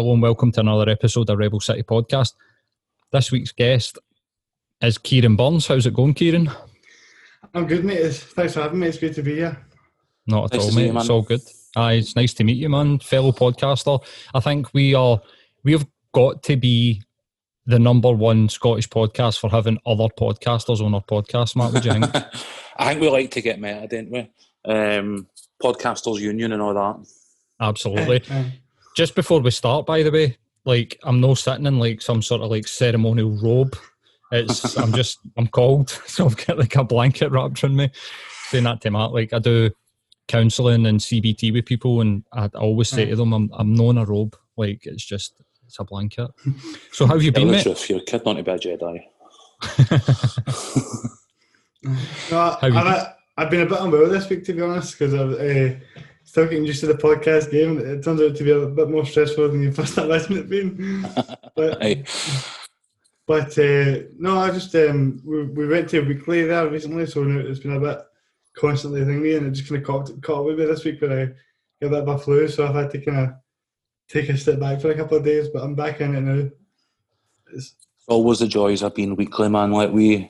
Hello and welcome to another episode of Rebel City Podcast. This week's guest is Kieran Burns. How's it going, Kieran? I'm good, mate. Thanks for having me. It's good to be here. Not at all, mate. It's all good. Aye, it's nice to meet you, man. Fellow podcaster. I think we've got to be the number one Scottish podcast for having other podcasters on our podcast, Mark. What do you think? I think we like to get meta, don't we? Podcasters Union and all that. Absolutely. Just before we start, by the way, like, I'm no sitting in like some sort of like ceremonial robe. It's I'm cold, so I've got like a blanket wrapped around me. Saying that to Matt, like, I do counselling and CBT with people, and I always say to them, I'm not in a robe. Like, it's a blanket. So how have you been, mate? You're a kid, not to be a Jedi. I've been a bit unwell this week, to be honest, because I've still getting used to the podcast game. It turns out to be a bit more stressful than you first imagined it being. We went to weekly there recently, so it's been a bit constantly thingy, and it just kind of caught up with me this week when I got a bit of a flu, so I've had to kind of take a step back for a couple of days, but I'm back in it now. It's always the joys of being weekly, man. Like, we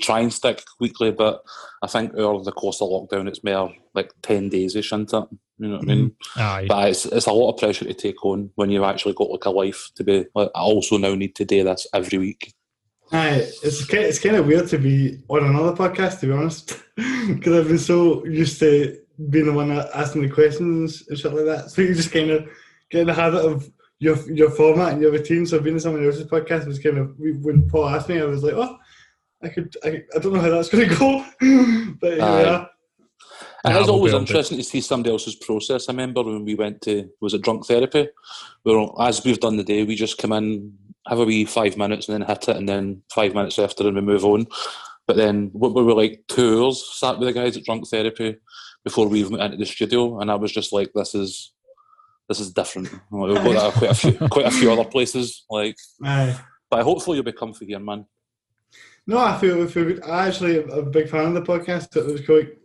try and stick weekly, but I think over the course of lockdown, it's more like 10 days ish, isn't it? You know what I mean? Aye. But it's a lot of pressure to take on when you've actually got like a life to be like, I also now need to do this every week. Aye, it's kind of weird to be on another podcast, to be honest, because I've been so used to being the one asking the questions and shit like that. So you just kind of get in the habit of your format and your routine. So being in someone else's podcast was kind of, when Paul asked me, I was like, oh, I don't know how that's going to go, but yeah. And it's always interesting to see somebody else's process. I remember when we went to, was it drunk therapy? Where, as we've done the day, we just come in, have a wee 5 minutes and then hit it, and then 5 minutes after and we move on. But then what we were like 2 hours sat with the guys at drunk therapy before we even went into the studio, and I was just like, this is different. We've got that at quite a few other places. Like, but hopefully you'll be comfy here, man. No, I feel good. I actually am a big fan of the podcast. It was quite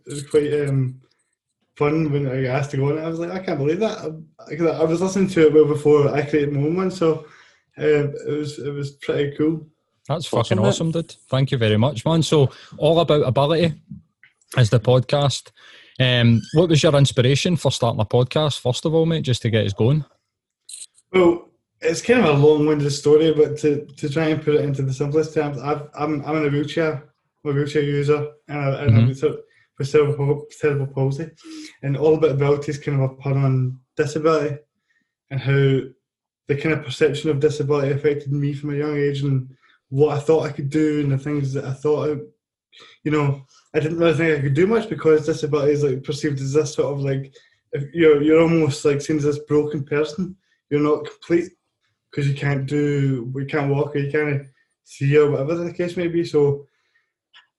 fun when I asked to go on it. I was like, I can't believe that. I was listening to it well before I created my own one, so it was pretty cool. That's fucking awesome, dude. Thank you very much, man. So, All About Ability is the podcast. What was your inspiration for starting a podcast, first of all, mate, just to get us going? Well, it's kind of a long-winded story, but to try and put it into the simplest terms, I'm in a wheelchair. I'm a wheelchair user, and cerebral palsy. And All About Ability is kind of a pun on disability, and how the kind of perception of disability affected me from a young age, and what I thought I could do, and the things that I thought, I didn't really think I could do much, because disability is like perceived as this sort of like, you're almost like seen as this broken person. You're not complete, because you can't walk, or you can't see, or whatever the case may be. So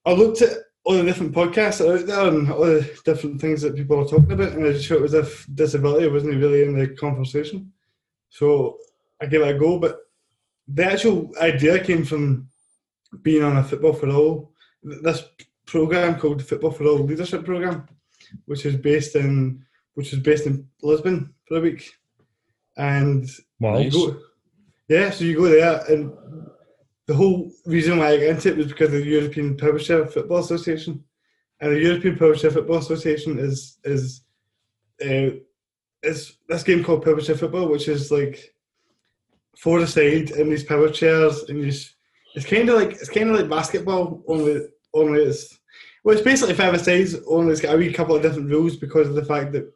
I looked at all the different podcasts out there and all the different things that people are talking about, and I just felt as if disability wasn't really in the conversation. So I gave it a go, but the actual idea came from being on a Football for All, this programme called the Football for All Leadership Programme, which is based in Lisbon for a week. And you go there, and the whole reason why I got into it was because of the European Powerchair Football Association. And the European Powerchair Football Association is this game called Powerchair Football, which is like 4-a-side in these power chairs, and it's kind of like basketball, only it's basically 5-a-sides, only it's got a wee couple of different rules because of the fact that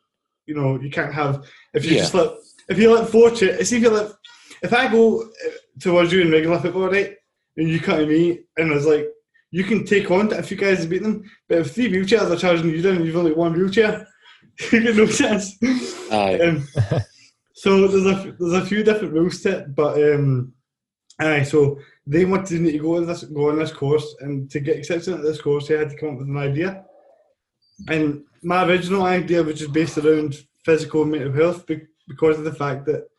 you can't have if I go towards you in regular football, right, and you come to me, and I was like, you can take on to a few guys and beat them, but if 3 wheelchairs are charging you down and you've only 1 wheelchair, you get no chance. Aye. So there's a few different rules to it, but so they wanted me to go on this course, and to get accepted at this course, I had to come up with an idea. And my original idea was just based around physical and mental health, because of the fact that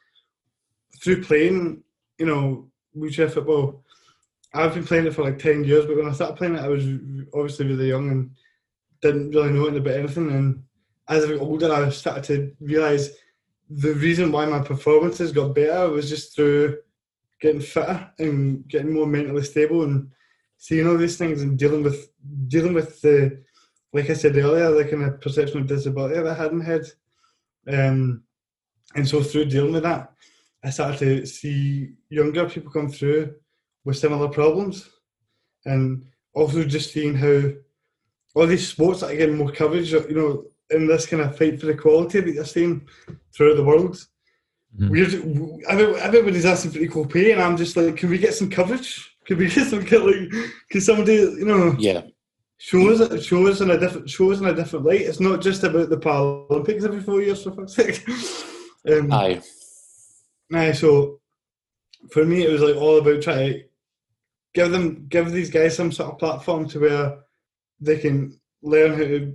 through playing, wheelchair football, I've been playing it for like 10 years, but when I started playing it, I was obviously really young and didn't really know anything about anything. And as I got older, I started to realise the reason why my performances got better was just through getting fitter and getting more mentally stable and seeing all these things and dealing with the, like I said earlier, the kind of perception of disability that I hadn't had. And so through dealing with that, I started to see younger people come through with similar problems, and also just seeing how all these sports that are getting more coverage, you know, in this kind of fight for equality that you're seeing throughout the world. Mm-hmm. Everybody's asking for equal pay, and I'm just like, can we get some coverage? Can we get some, like, can somebody, you know, show us in a different light? It's not just about the Paralympics every 4 years, for fuck's sake. So for me, it was like all about trying to give these guys some sort of platform to where they can learn how to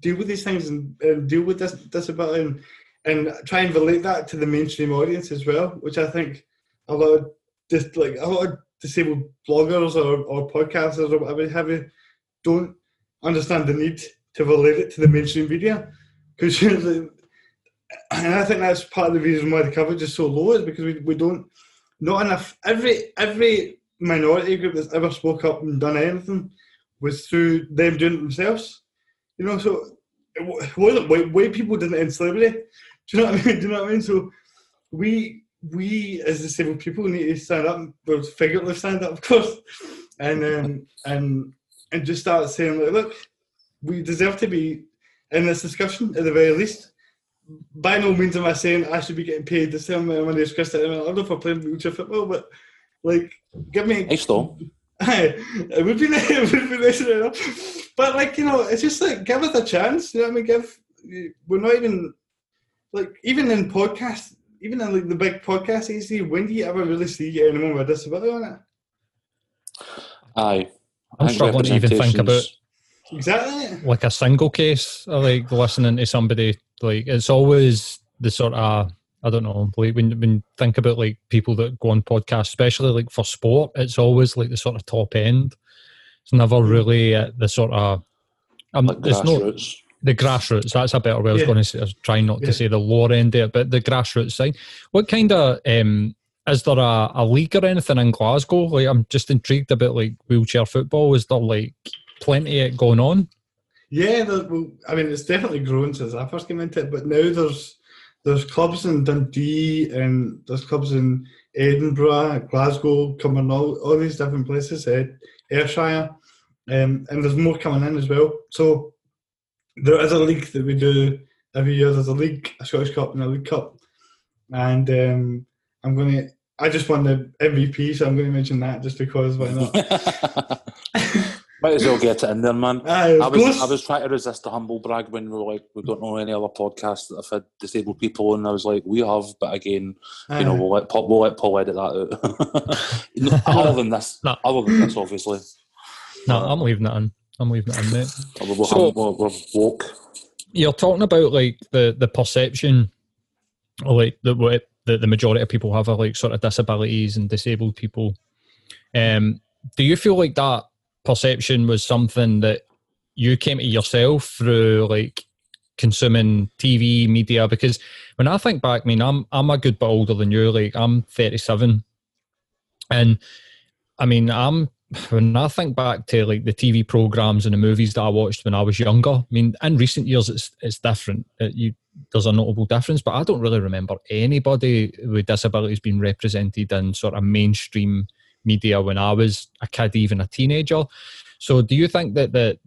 deal with these things and deal with this disability and try and relate that to the mainstream audience as well, which I think a lot of disabled bloggers or podcasters or whatever have you don't understand the need to relate it to the mainstream media. And I think that's part of the reason why the coverage is so low, is because we don't, not enough, every minority group that's ever spoke up and done anything was through them doing it themselves. You know, so it wasn't white people didn't end slavery. Do you know what I mean? So we as disabled people need to stand up, well, figuratively stand up, of course, and just start saying, like, look, we deserve to be in this discussion at the very least. By no means am I saying I should be getting paid the same amount of money as Christian Ronaldo for playing wheelchair football, but like, give me. Nice though. It would be nice enough. But, like, you know, it's just like, give it a chance. You know what I mean? We're not even, like, even in podcasts, even in like the big podcasts, you see, when do you ever really see anyone with a disability on it? Aye. I'm struggling to even think about exactly like a single case of like listening to somebody. Like, it's always the sort of, I don't know, like when think about like people that go on podcasts, especially like for sport, it's always like the sort of top end. It's never really the sort of it's grassroots. Not the grassroots. That's a better way. I was going to say, I was trying not to say the lower end there, but the grassroots side. What kind of is there a league or anything in Glasgow? Like, I'm just intrigued about like wheelchair football. Is there like plenty of it going on? Yeah, well, I mean, it's definitely grown since I first came into it, but now there's clubs in Dundee and there's clubs in Edinburgh, Glasgow, Cumbernauld, all these different places, Ayrshire, and there's more coming in as well. So there is a league that we do every year. There's a league, a Scottish Cup and a League Cup. And I just won the MVP, so I'm going to mention that just because, why not? Might as well get it in there, man. I was trying to resist the humble brag when we were like, we don't know any other podcasts that have had disabled people, and I was like, we have, but again, you know, we'll let Paul edit that out. Other than this, obviously. No, I'm leaving that in. Mate. We're woke. You're talking about like the perception, like the majority of people have, are like sort of disabilities and disabled people. Do you feel like that perception was something that you came to yourself through like consuming TV media? Because when I think back, I mean, I'm a good bit older than you. Like, I'm 37, and I mean, when I think back to like the TV programs and the movies that I watched when I was younger, I mean, in recent years it's different. There's a notable difference, but I don't really remember anybody with disabilities being represented in sort of mainstream media when I was a kid, even a teenager. So do you think that the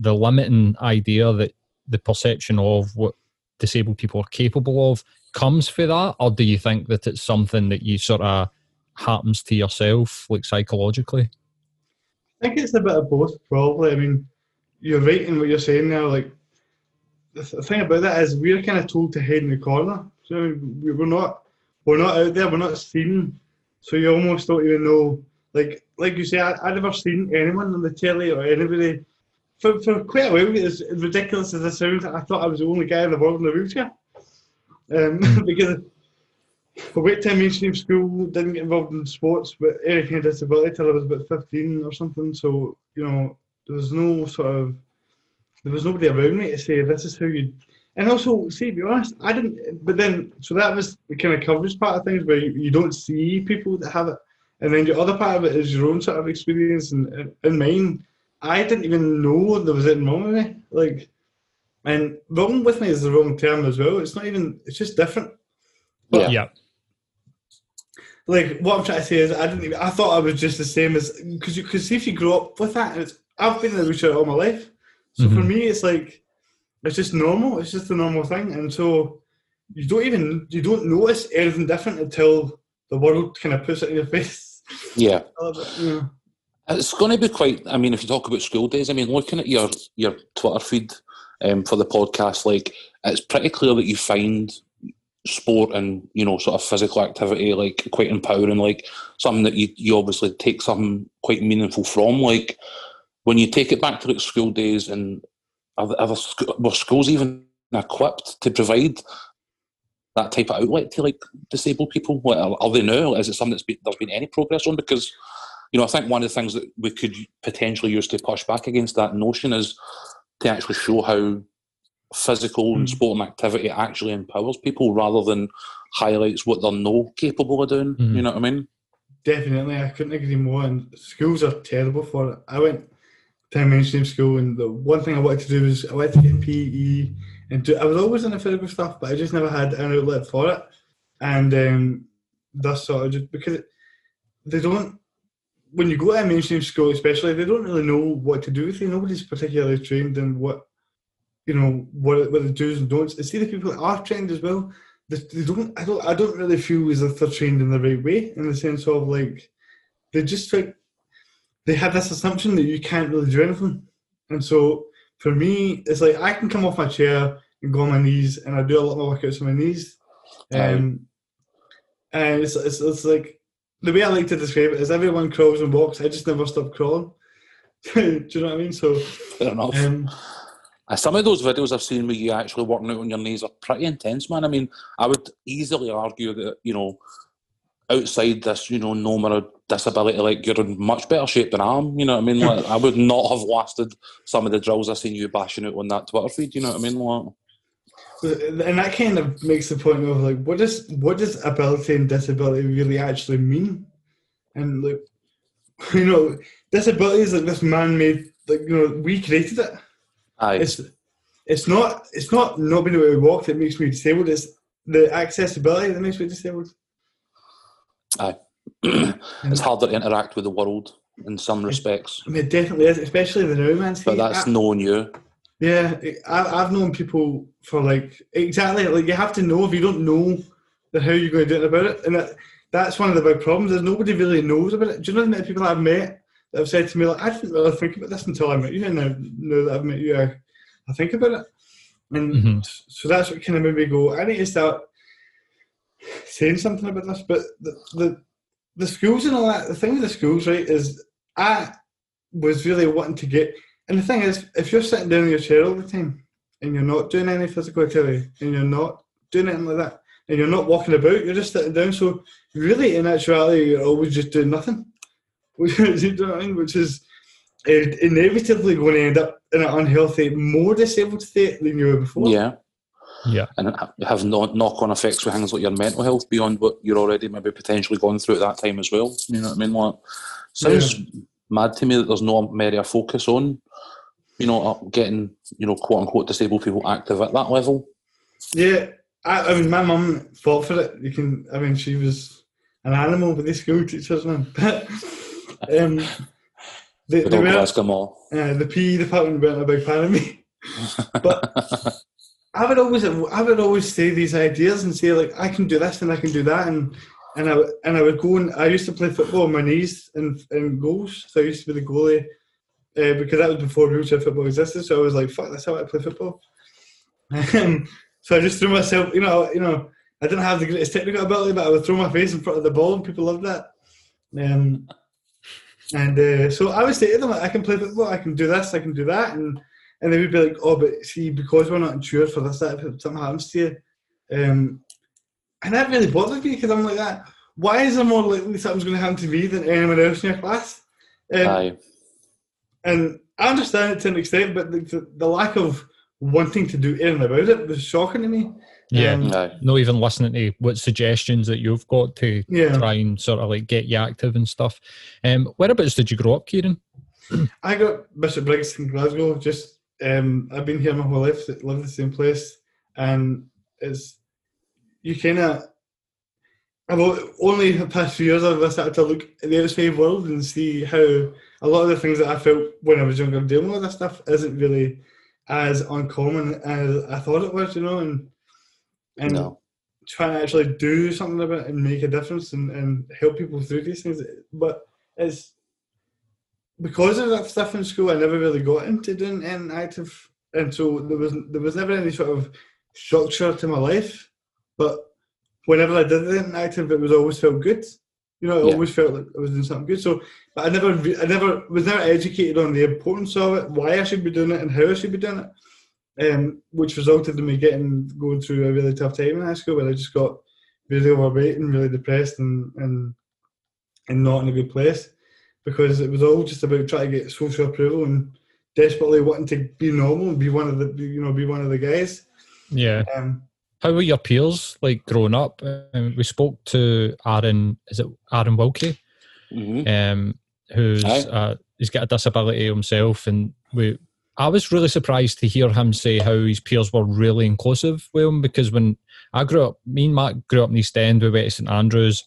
limiting idea that the perception of what disabled people are capable of comes for that, or do you think that it's something that you sort of happens to yourself, like psychologically? I think it's a bit of both, probably. I mean, you're right in what you're saying there. Like, the thing about that is we're kind of told to hide in the corner. So we're not out there, we're not seen. So you almost don't even know, like you say, I've never seen anyone on the telly or anybody. For quite a while, as ridiculous as this sounds, I thought I was the only guy in the world in a wheelchair. Because I went to mainstream school, didn't get involved in sports with any kind of disability till I was about 15 or something. So, you know, there was nobody around me to say, this is how you And also, see, to be honest, I didn't, but then, so that was the kind of coverage part of things where you don't see people that have it. And then the other part of it is your own sort of experience. And mine, I didn't even know there was anything wrong with me. Like, and wrong with me is the wrong term as well. It's not even, it's just different. But, yeah. Like, what I'm trying to say is I thought I was just the same as, because you can see if you grow up with that, and I've been in a wheelchair all my life. So for me, it's like, it's just normal. It's just a normal thing. And so you don't notice anything different until the world kind of puts it in your face. Yeah. Yeah. It's going to be quite, I mean, if you talk about school days, I mean, looking at your Twitter feed for the podcast, like, it's pretty clear that you find sport and, you know, sort of physical activity, like, quite empowering, like, something that you obviously take something quite meaningful from. Like, when you take it back to, like, school days and were schools even equipped to provide that type of outlet to, like, disabled people? What are they now? Is it something there's been any progress on? Because, you know, I think one of the things that we could potentially use to push back against that notion is to actually show how physical and sporting activity actually empowers people rather than highlights what they're not capable of doing. You know what I mean? Definitely. I couldn't agree more. And schools are terrible for it. I went to mainstream school, and the one thing I wanted to do was I wanted to get PE, and I was always into physical stuff, but I just never had an outlet for it. And that's sort of just because they don't, when you go to a mainstream school especially, they don't really know what to do with you. Nobody's particularly trained in what, you know, what the do's and don'ts. I see the people that are trained as well, I don't really feel as if they're trained in the right way, in the sense of, like, they just, like, they have this assumption that you can't really do anything. And so for me, it's like I can come off my chair and go on my knees, and I do a lot of workouts on my knees. And it's like, the way I like to describe it is everyone crawls and walks. I just never stop crawling. Do you know what I mean? So fair enough. Some of those videos I've seen where you actually working out on your knees are pretty intense, man. I mean, I would easily argue that, you know, outside this, you know, normal disability, like, you're in much better shape than I am, you know what I mean? Like, I would not have lasted some of the drills I've seen you bashing out on that Twitter feed, you know what I mean? Like, and that kind of makes the point of, like, what does ability and disability really actually mean? And, like, you know, disability is, like, this man-made, like, you know, we created it. Aye. It's not not being able to walk that makes me disabled, it's the accessibility that makes me disabled. Aye. It's harder to interact with the world in some respects. I mean, it definitely is, especially in the now, man. But that's known you. Yeah, I've known people for, like, exactly, like, you have to know. If you don't know, then how you're going to do it about it. And that's one of the big problems, is nobody really knows about it. Do you know the many people I've met that have said to me, like, I didn't really think about this until I met you, and now that I've met you, I think about it. And so that's what kind of made me go, I need to start saying something about this. But the schools and all that, the thing with the schools, right, is I was really wanting to get, and the thing is, if you're sitting down in your chair all the time and you're not doing any physical activity and you're not doing anything like that and you're not walking about, you're just sitting down, so really in actuality you're always just doing nothing, which is inevitably going to end up in an unhealthy, more disabled state than you were before. Yeah, and have knock-on effects with things like your mental health beyond what you're already maybe potentially going through at that time as well. You know what I mean? Like, sounds mad to me that there's no media focus on, you know, getting, you know, quote-unquote disabled people active at that level. Yeah, I mean, my mum fought for it. You can, I mean, she was an animal with these school teachers, man. But they were, ask them all. The PE department weren't a big fan of me, but. I would always say these ideas and say, like, I can do this and I can do that, and I would go, and I used to play football on my knees and goals, so I used to be the goalie because that was before wheelchair football existed. So I was like, fuck, that's how I play football. So I just threw myself, you know, I didn't have the greatest technical ability, but I would throw my face in front of the ball, and people loved that. So I would say to them, like, I can play football, I can do this, I can do that, and they would be like, oh, but see, because we're not insured for this, that if something happens to you. And that really bothered me, because I'm like that. Why is there more likely something's going to happen to me than anyone else in your class? Aye. And I understand it to an extent, but the lack of wanting to do anything about it was shocking to me. Yeah, not even listening to what suggestions that you've got to try and sort of like get you active and stuff. Whereabouts did you grow up, Kieran? I got up Bishop Briggs in Glasgow. Just I've been here my whole life, lived in the same place, and it's you kind of. Only the past few years I've started to look at the outside world and see how a lot of the things that I felt when I was younger dealing with this stuff isn't really as uncommon as I thought it was, you know, and trying to actually do something about it and make a difference and help people through these things. But it's because of that stuff in school I never really got into doing anything active, and so there was never any sort of structure to my life. But whenever I did anything active, it was always felt good. You know, it always felt like I was doing something good. So, but I was never educated on the importance of it, why I should be doing it, and how I should be doing it, which resulted in me going through a really tough time in high school, where I just got really overweight and really depressed and not in a good place, because it was all just about trying to get social approval and desperately wanting to be normal and be one of the guys. Yeah. How were your peers like growing up? We spoke to Aaron Wilkie, mm-hmm. He's got a disability himself, and I was really surprised to hear him say how his peers were really inclusive with him, because when I grew up, me and Matt grew up in East End, we went to St Andrews,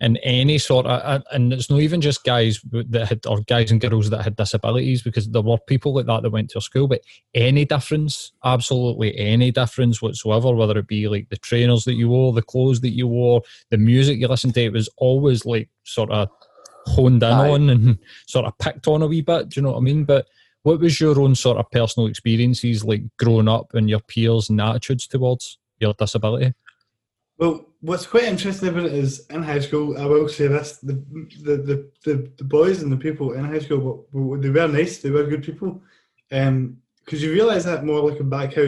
and any sort of, and it's not even just guys that had, or guys and girls that had disabilities, because there were people like that went to school, but any difference, absolutely any difference whatsoever, whether it be like the trainers that you wore, the clothes that you wore, the music you listened to, it was always like sort of honed in on and sort of picked on a wee bit, do you know what I mean? But what was your own sort of personal experiences like growing up and your peers and attitudes towards your disability? Well, what's quite interesting about it is in high school, I will say this, the boys and the people in high school, they were nice, they were good people, because you realise that more looking back, how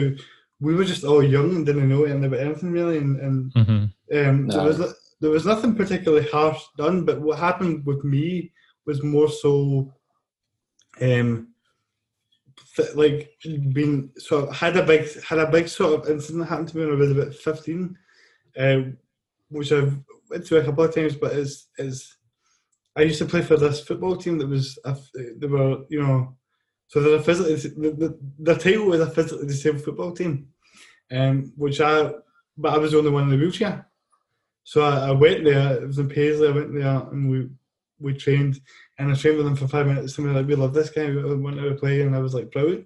we were just all young and didn't know anything about anything really, and mm-hmm. There was nothing particularly harsh done, but what happened with me was more so like being sort of, had a big sort of incident happen to me when I was about 15. Which I've went to a couple of times, but I used to play for this football team that was, they were, you know, so they're a physically, the title was a physically disabled football team, but I was the only one in the wheelchair, so I went there. It was in Paisley. I went there and we trained, and I trained with them for 5 minutes. Somebody like, we love this guy, we want to play, and I was like, brilliant.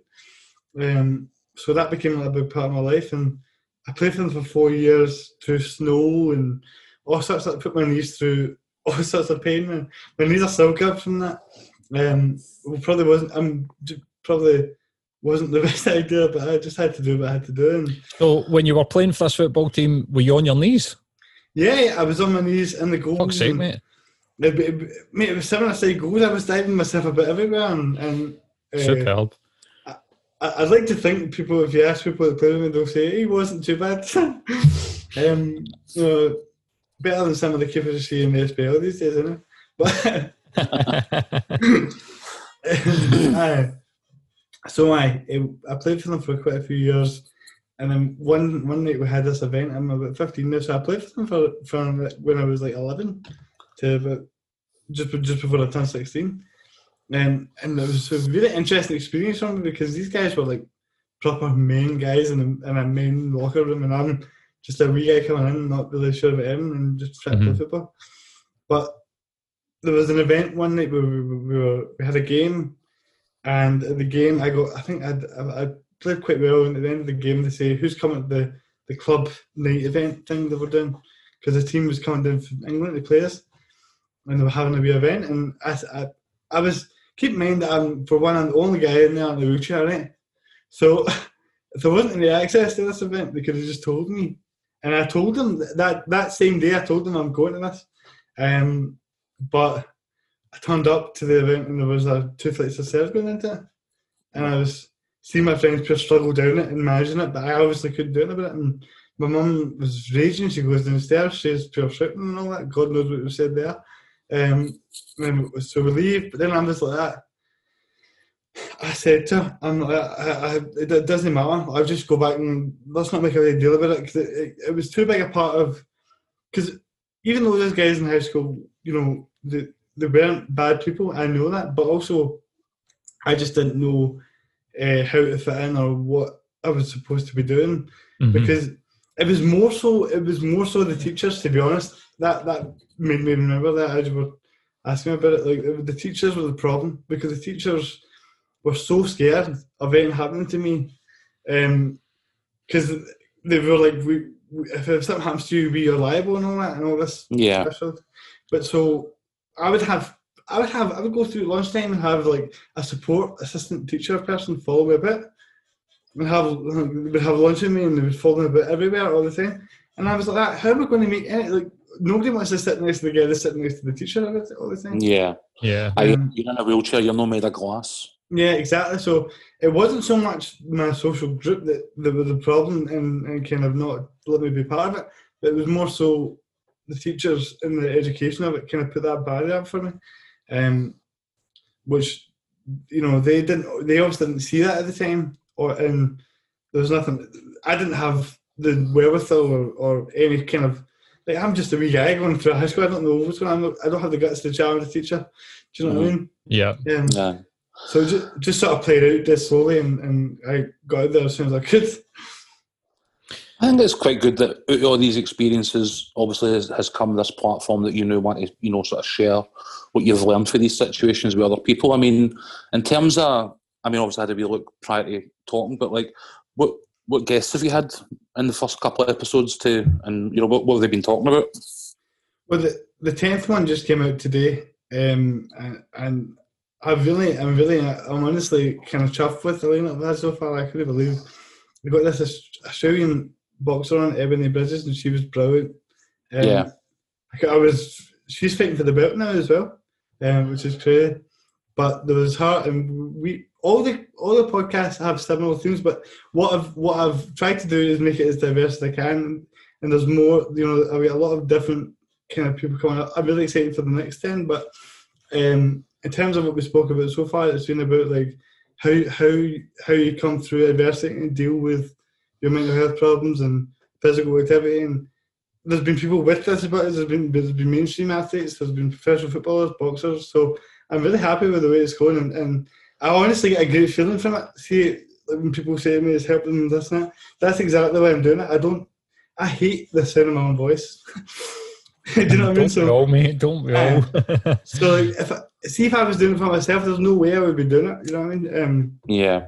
So that became like a big part of my life, and I played for them for 4 years through snow and all sorts of, put my knees through all sorts of pain. Man. My knees are still good from that. Probably wasn't the best idea, but I just had to do what I had to do. And so when you were playing for this football team, were you on your knees? Yeah, I was on my knees in the goal. Fuck's sake, mate. It was 7-a-side goals. I was diving myself a bit everywhere. And superb. I'd like to think people, if you ask people to play with me, they'll say, he wasn't too bad. You know, better than some of the keepers you see in the SPL these days, isn't it? I played for them for quite a few years, and then one night we had this event. I'm about 15 now, so I played for them from when I was like 11 to about just before I turned 16. And it was a really interesting experience for me, because these guys were like proper main guys in a main locker room, and I'm just a wee guy coming in, not really sure about him, and just trying to play football. But there was an event one night where we had a game, and at the game I played quite well, and at the end of the game they say, who's coming to the club night event thing they were doing, because the team was coming down from England to play us, and they were having a wee event, and I was, keep in mind that I'm the only guy in there in the wheelchair, right? So if there wasn't any access to this event, they could have just told me. And I told them that same day, I told them I'm going to this. But I turned up to the event, and there was 2 flights of stairs going into it. And I was seeing my friends just struggle down it and managing it, but I obviously couldn't do it about it. And my mum was raging. She goes downstairs, she's pure shouting and all that. God knows what was said there. So we leave, but then I'm just like that. I said to her, it doesn't matter, I'll just go back and let's not make a big deal about it, because it was too big a part of, because even though those guys in high school, you know, they weren't bad people, I know that, but also I just didn't know how to fit in or what I was supposed to be doing, mm-hmm. because it was more so the teachers, to be honest, that made me remember that, as you were asking about it, like the teachers were the problem, because the teachers were so scared of anything happening to me, because they were like, if something happens to you, we are liable and all that and all this. Yeah. Stuff. But so I would go through lunchtime and have like a support assistant teacher person follow me a bit, and would have lunch with me, and they would follow me a bit everywhere all the time. And I was like, how am I going to make any, like, nobody wants to sit next to the guy that's sitting next to the teacher all the time. Yeah. Yeah. You're in a wheelchair, you're not made of glass. Yeah, exactly. So it wasn't so much my social group that was the problem and kind of not let me be part of it, but it was more so the teachers and the education of it kind of put that barrier up for me, which, you know, they obviously didn't see that at the time, and there was nothing, I didn't have the wherewithal or any kind of, like, I'm just a wee guy going through high school, I don't know what's going on, I don't have the guts to challenge the teacher, do you know what I mean? Yeah. Yeah. So just sort of played out this slowly, and I got out there as soon as I could. I think it's quite good that out of all these experiences, obviously, has come this platform that you now want to, you know, sort of share what you've learned for these situations with other people. I mean, in terms of, obviously I had a wee look prior to talking, but like, what guests have you had in the first couple of episodes too? And, you know, what have they been talking about? Well, the 10th one just came out today, and I'm honestly kind of chuffed with the lineup I've had so far. I couldn't believe we got this Australian boxer on, Ebony Bridges, and she was brilliant. Yeah, she's fighting for the belt now as well, which is crazy. But there was her, and we all the podcasts have similar themes. But what I've tried to do is make it as diverse as I can, and there's more. You know, I've got a lot of different kind of people coming up. I'm really excited for the next 10, but. In terms of what we spoke about so far, it's been about like how you come through adversity and deal with your mental health problems and physical activity. And there's been people with this about it. There's been mainstream athletes. There's been professional footballers, boxers. So I'm really happy with the way it's going, and I honestly get a great feeling from it. See, when people say to me, it's helping them this and that. That's exactly why I'm doing it. I hate the sound of my own voice. Do you know what I mean? So, don't we all. So like, if I was doing it for myself, there's no way I would be doing it, you know what I mean? Yeah.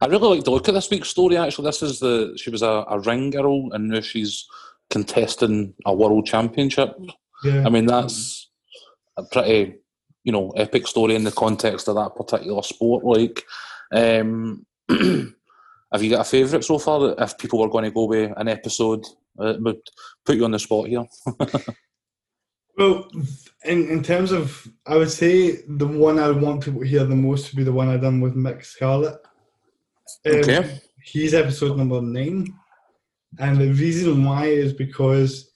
I really like to look at this week's story, actually. This is she was a ring girl, and now she's contesting a world championship. Yeah. I mean, that's a pretty, you know, epic story in the context of that particular sport. Like, have you got a favourite so far, that if people were going to go with an episode, would put you on the spot here? Well, in terms of, I would say the one I would want people to hear the most would be the one I done with Mik Scarlett. Okay. He's episode number 9. And the reason why is because,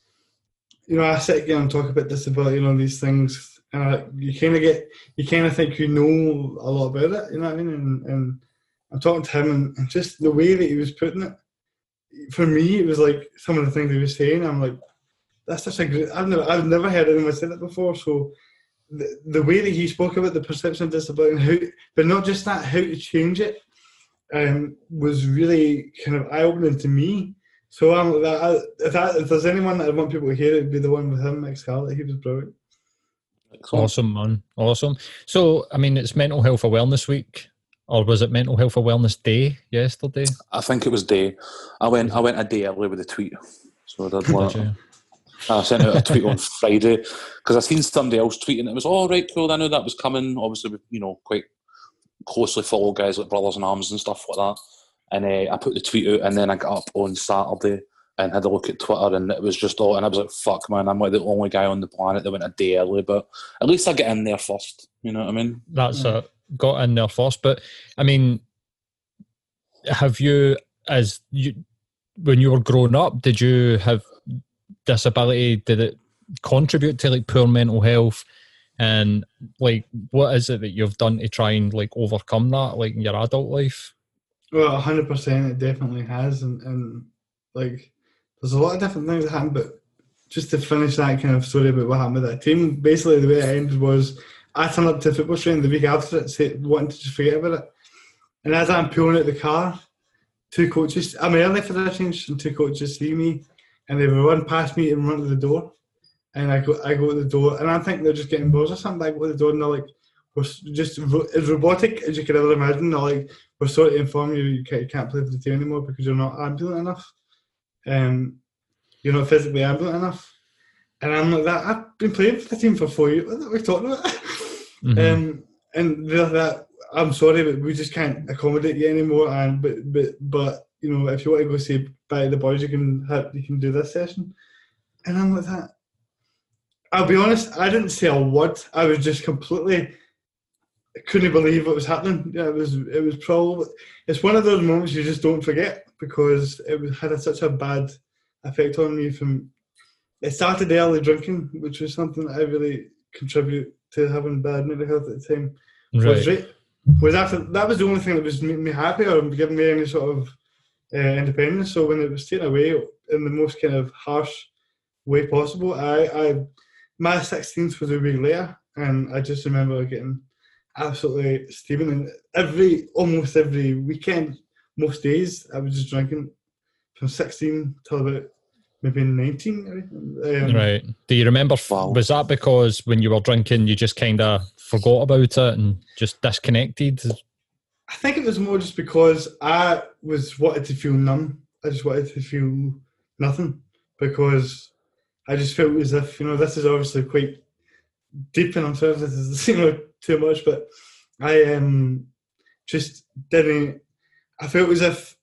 you know, I sit again and talk about disability and all these things, and you kind of think you know a lot about it, you know what I mean? And I'm talking to him, and just the way that he was putting it, for me, it was like some of the things he was saying, I'm like, that's such a great... I've never heard anyone say that before, so the way that he spoke about the perception of disability, and how, but not just that, how to change it, was really kind of eye-opening to me. So I'm like, if there's anyone that I want people to hear, it would be the one with him, Mik Scarlett. He was brilliant. Awesome, man. Awesome. So, I mean, it's Mental Health Awareness Week, or was it Mental Health Awareness Day yesterday? I think it was day. I went a day early with a tweet, so I did one. I sent out a tweet on Friday because I seen somebody else tweeting. It was all right, cool. I knew that was coming. Obviously, we, you know, quite closely follow guys like Brothers in Arms and stuff like that. And I put the tweet out, and then I got up on Saturday and had a look at Twitter, and it was just all. And I was like, "Fuck, man! I'm like the only guy on the planet that went a day early." But at least I get in there first. You know what I mean? That's it. Got in there first. But I mean, have you, as you, when you were growing up, did you have disability? Did it contribute to like poor mental health? And like, what is it that you've done to try and like overcome that, like in your adult life? Well, 100% it definitely has, and like there's a lot of different things that happen, but just to finish that kind of story about what happened with that team, basically the way it ended was I turned up to football training the week after it, wanting to just forget about it. And as I'm pulling out the car, two coaches, I'm early for the change, and two coaches see me, and they were run past me in front of the door. And I go to the door, and I think they're just getting balls or something. I go to the door, and they're like, we're just as robotic as you could ever imagine. They're like, we're sorry to inform you, you can't play for the team anymore because you're not ambulant enough. You're not physically ambulant enough. And I'm like, that I've been playing for the team for 4 years. What are we talking about? Mm-hmm. And they're that, I'm sorry, but we just can't accommodate you anymore. And but you know, if you want to go say bye to the boys, you can do this session. And I'm like that. I'll be honest, I didn't say a word. I was just couldn't believe what was happening. It was probably, it's one of those moments you just don't forget, because it had such a bad effect on me. It started early drinking, which was something that I really contribute to having bad mental health at the time. Right. That was the only thing that was making me happy or giving me any sort of independence. So when it was taken away in the most kind of harsh way possible, my 16th was a week later, and I just remember getting absolutely steaming. And almost every weekend, most days, I was just drinking from 16 till about maybe 19. Right. Do you remember? Was that because when you were drinking, you just kind of forgot about it and just disconnected? I think it was more just because I wanted to feel numb. I just wanted to feel nothing, because I just felt as if, you know, this is obviously quite deep in myself, this is, you know, too much, but I just didn't, I felt as if,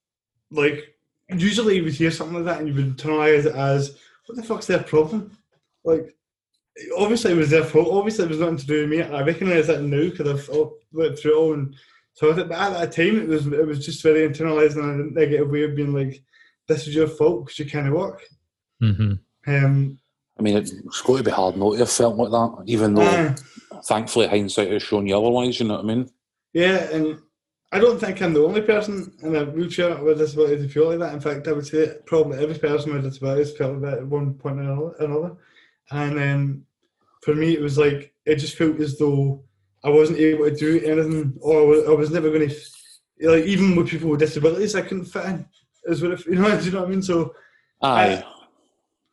like, usually you would hear something like that and you would internalise it as, what the fuck's their problem? Like, obviously it was their fault, obviously it was nothing to do with me, I recognise that now because I've went through it all, and so but at that time it was just very internalised and I didn't get a way of being like, this is your fault because you can't walk. Mm-hmm. I mean, it's got to be hard not to have felt like that, even though thankfully hindsight has shown you otherwise, you know what I mean? Yeah, and I don't think I'm the only person in a wheelchair with a disability to feel like that. In fact, I would say probably every person with a disability has felt like that at one point or another. And for me, it was like, it just felt as though I wasn't able to do anything, or I was never going to, like, even with people with disabilities, I couldn't fit in. Is what it, you know what I mean? So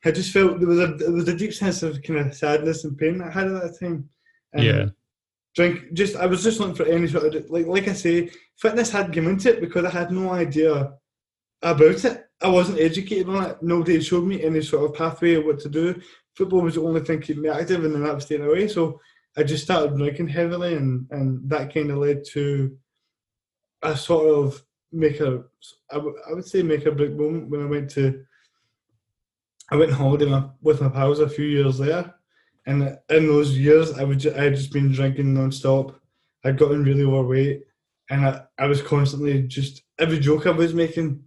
I just felt there was a deep sense of kind of sadness and pain that I had at that time. I was just looking for any sort of, like I say, fitness had come into it because I had no idea about it. I wasn't educated on it. Nobody showed me any sort of pathway of what to do. Football was the only thing keeping me active, and then that was staying away. So I just started drinking heavily, and that kind of led to a sort of make or break moment when I went on holiday with my pals a few years later, and in those years, I had just been drinking non-stop. I'd gotten really overweight, and I was constantly just, every joke I was making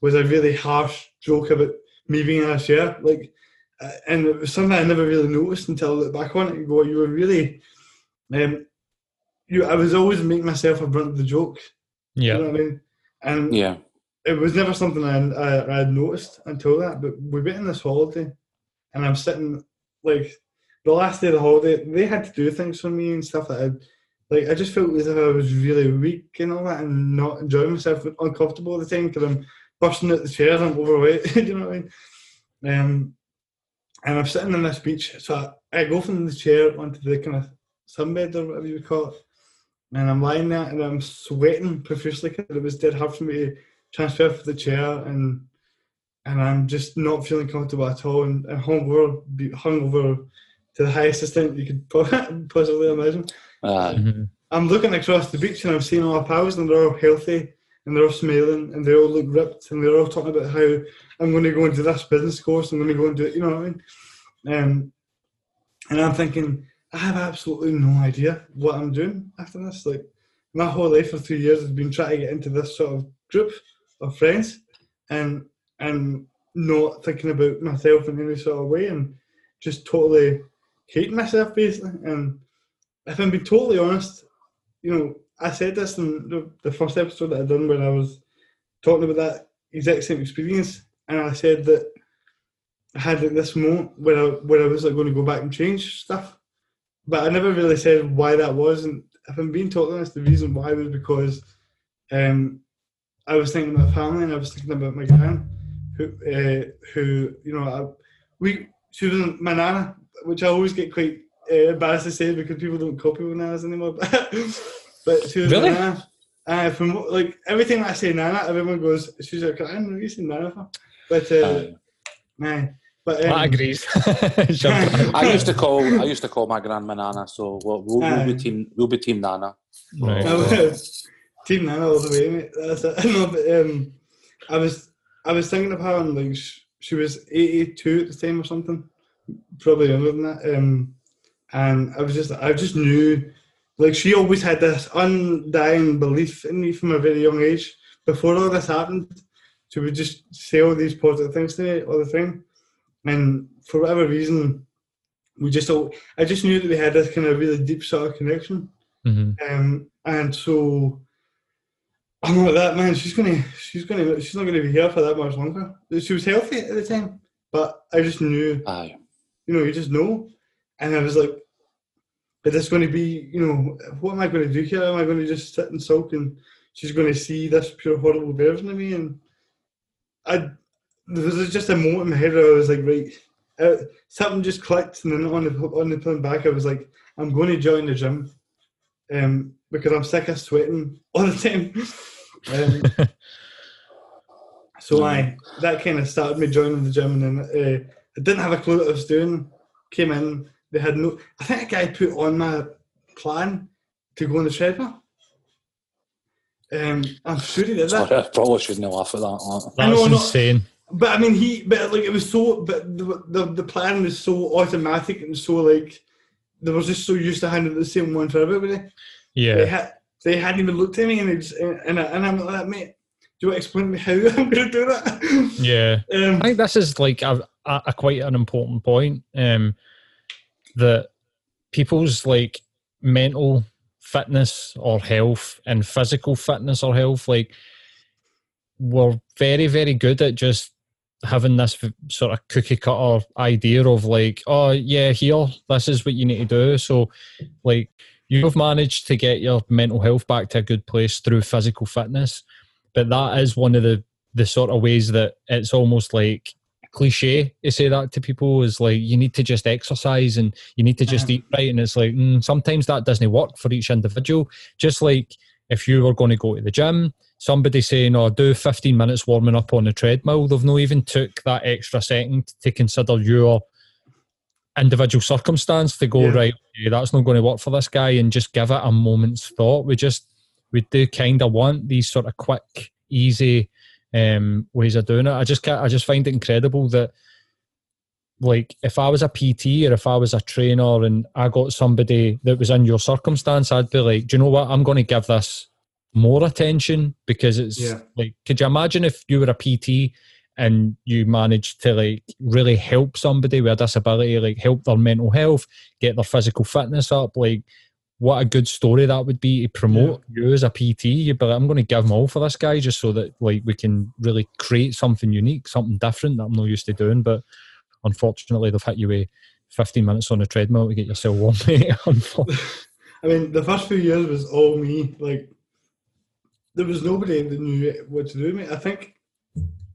was a really harsh joke about me being in a chair. Like, and it was something I never really noticed until I looked back on it and go, you were really, I was always making myself a brunt of the joke. Yeah. You know what I mean? And yeah. It was never something I had noticed until that, but we went on this holiday, and I'm sitting, like, the last day of the holiday, they had to do things for me and stuff that I just felt as if I was really weak and all that, and not enjoying myself, uncomfortable all the time, because I'm bursting out the chair, I'm overweight, you know what I mean? And I'm sitting on this beach, so I go from the chair onto the kind of sunbed, or whatever you would call it, and I'm lying there, and I'm sweating profusely, because it was dead hard for me to transfer for the chair, and I'm just not feeling comfortable at all, and hungover to the highest extent you could possibly imagine. Mm-hmm. I'm looking across the beach, and I'm seeing all my pals, and they're all healthy, and they're all smiling, and they all look ripped, and they're all talking about how I'm going to go and do this business course, I'm going to go and do it, you know what I mean? And I'm thinking, I have absolutely no idea what I'm doing after this. Like, my whole life for 3 years has been trying to get into this sort of group of friends, and not thinking about myself in any sort of way, and just totally hating myself basically. And if I'm being totally honest, you know, I said this in the first episode that I'd done when I was talking about that exact same experience, and I said that I had like this moment where I was like going to go back and change stuff, but I never really said why that was. And if I'm being totally honest, the reason why was because I was thinking about family, and I was thinking about my gran, who you know, she was my nana, which I always get quite embarrassed to say because people don't call people nanas anymore. But she was really? My nana. From like everything that I say nana, everyone goes, she's like, I don't know what you say nana for. But man. But Matt agrees. I used to call my gran my nana, so we'll be team nana. Right. Team nana all the way, mate. That's it. No, but I was thinking of her, and like she was 82 at the time or something, probably younger than that. And I just knew, like, she always had this undying belief in me from a very young age. Before all this happened, she would just say all these positive things to me all the time. And for whatever reason, I just knew that we had this kind of really deep sort of connection. Mm-hmm. And so I'm like, that man, she's not gonna be here for that much longer. She was healthy at the time, but I just knew. Aye. You know, you just know. And I was like, is this going to be, you know, what am I going to do here? Am I going to just sit and sulk and she's going to see this pure horrible version of me? And there was just a moment in my head where I was like, right, something just clicked. And then on the plane back, I was like, I'm going to join the gym because I'm sick of sweating all the time. So that kind of started me joining the gym. And then I didn't have a clue what I was doing. Came in, they had no... I think a guy put on my plan to go on the treadmill. I'm sure he did that. Sorry, I probably shouldn't have laughed at that. That's insane. But I mean, it was so... But the plan was so automatic and so, like... They were just so used to handling the same one for everybody. Yeah. They hadn't even looked at me, and I'm like, mate, do you want to explain to me how I'm going to do that? Yeah. I think this is, like, a quite an important point. That people's like mental fitness or health and physical fitness or health, like, we're very, very good at just having this sort of cookie cutter idea of like, oh yeah, here, this is what you need to do. So like, you've managed to get your mental health back to a good place through physical fitness. But that is one of the sort of ways that it's almost like cliche to say that to people, is like, you need to just exercise and you need to just eat right. And it's like, sometimes that doesn't work for each individual. Just like if you were going to go to the gym, somebody saying, oh, do 15 minutes warming up on the treadmill, they've not even took that extra second to consider your individual circumstance to go, yeah, right, okay, that's not going to work for this guy, and just give it a moment's thought. We do kind of want these sort of quick, easy ways of doing it. I just find it incredible that, like, if I was a PT or if I was a trainer and I got somebody that was in your circumstance, I'd be like, do you know what, I'm going to give this more attention, because it's, yeah, like, could you imagine if you were a PT and you managed to, like, really help somebody with a disability, like, help their mental health, get their physical fitness up, like, what a good story that would be to promote. Yeah. You as a PT, you'd be like, I'm going to give them all for this guy, just so that, like, we can really create something unique, something different that I'm not used to doing. But unfortunately, they've hit you with 15 minutes on a treadmill to get yourself warm, mate. I mean, the first few years was all me. Like, there was nobody that knew what to do, mate. I think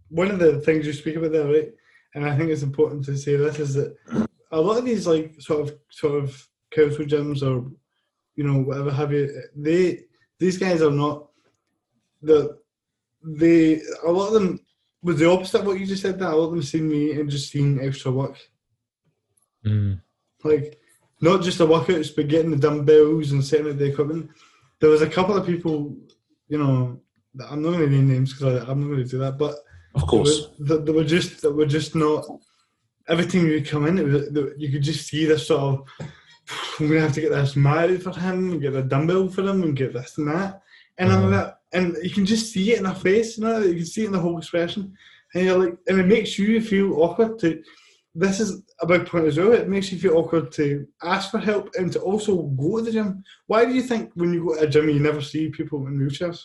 one of the things you speak about there, right, and I think it's important to say this, is that a lot of these, like, sort of council gyms or, you know, whatever have you, these guys are not, a lot of them, was the opposite of what you just said there. A lot of them seen me and just seen extra work. Mm. Like, not just the workouts, but getting the dumbbells and setting up the equipment. There was a couple of people, you know, that I'm not going to name names because I'm not going to do that, but of course, they were just not, every time you come in, you could just see this sort of, I'm going to have to get this married for him and get a dumbbell for him and get this and that. And all that. And you can just see it in her face, you know, you can see it in the whole expression. And you're like, and it makes you feel awkward to, this is a big point as well. It makes you feel awkward to ask for help and to also go to the gym. Why do you think when you go to a gym you never see people in wheelchairs?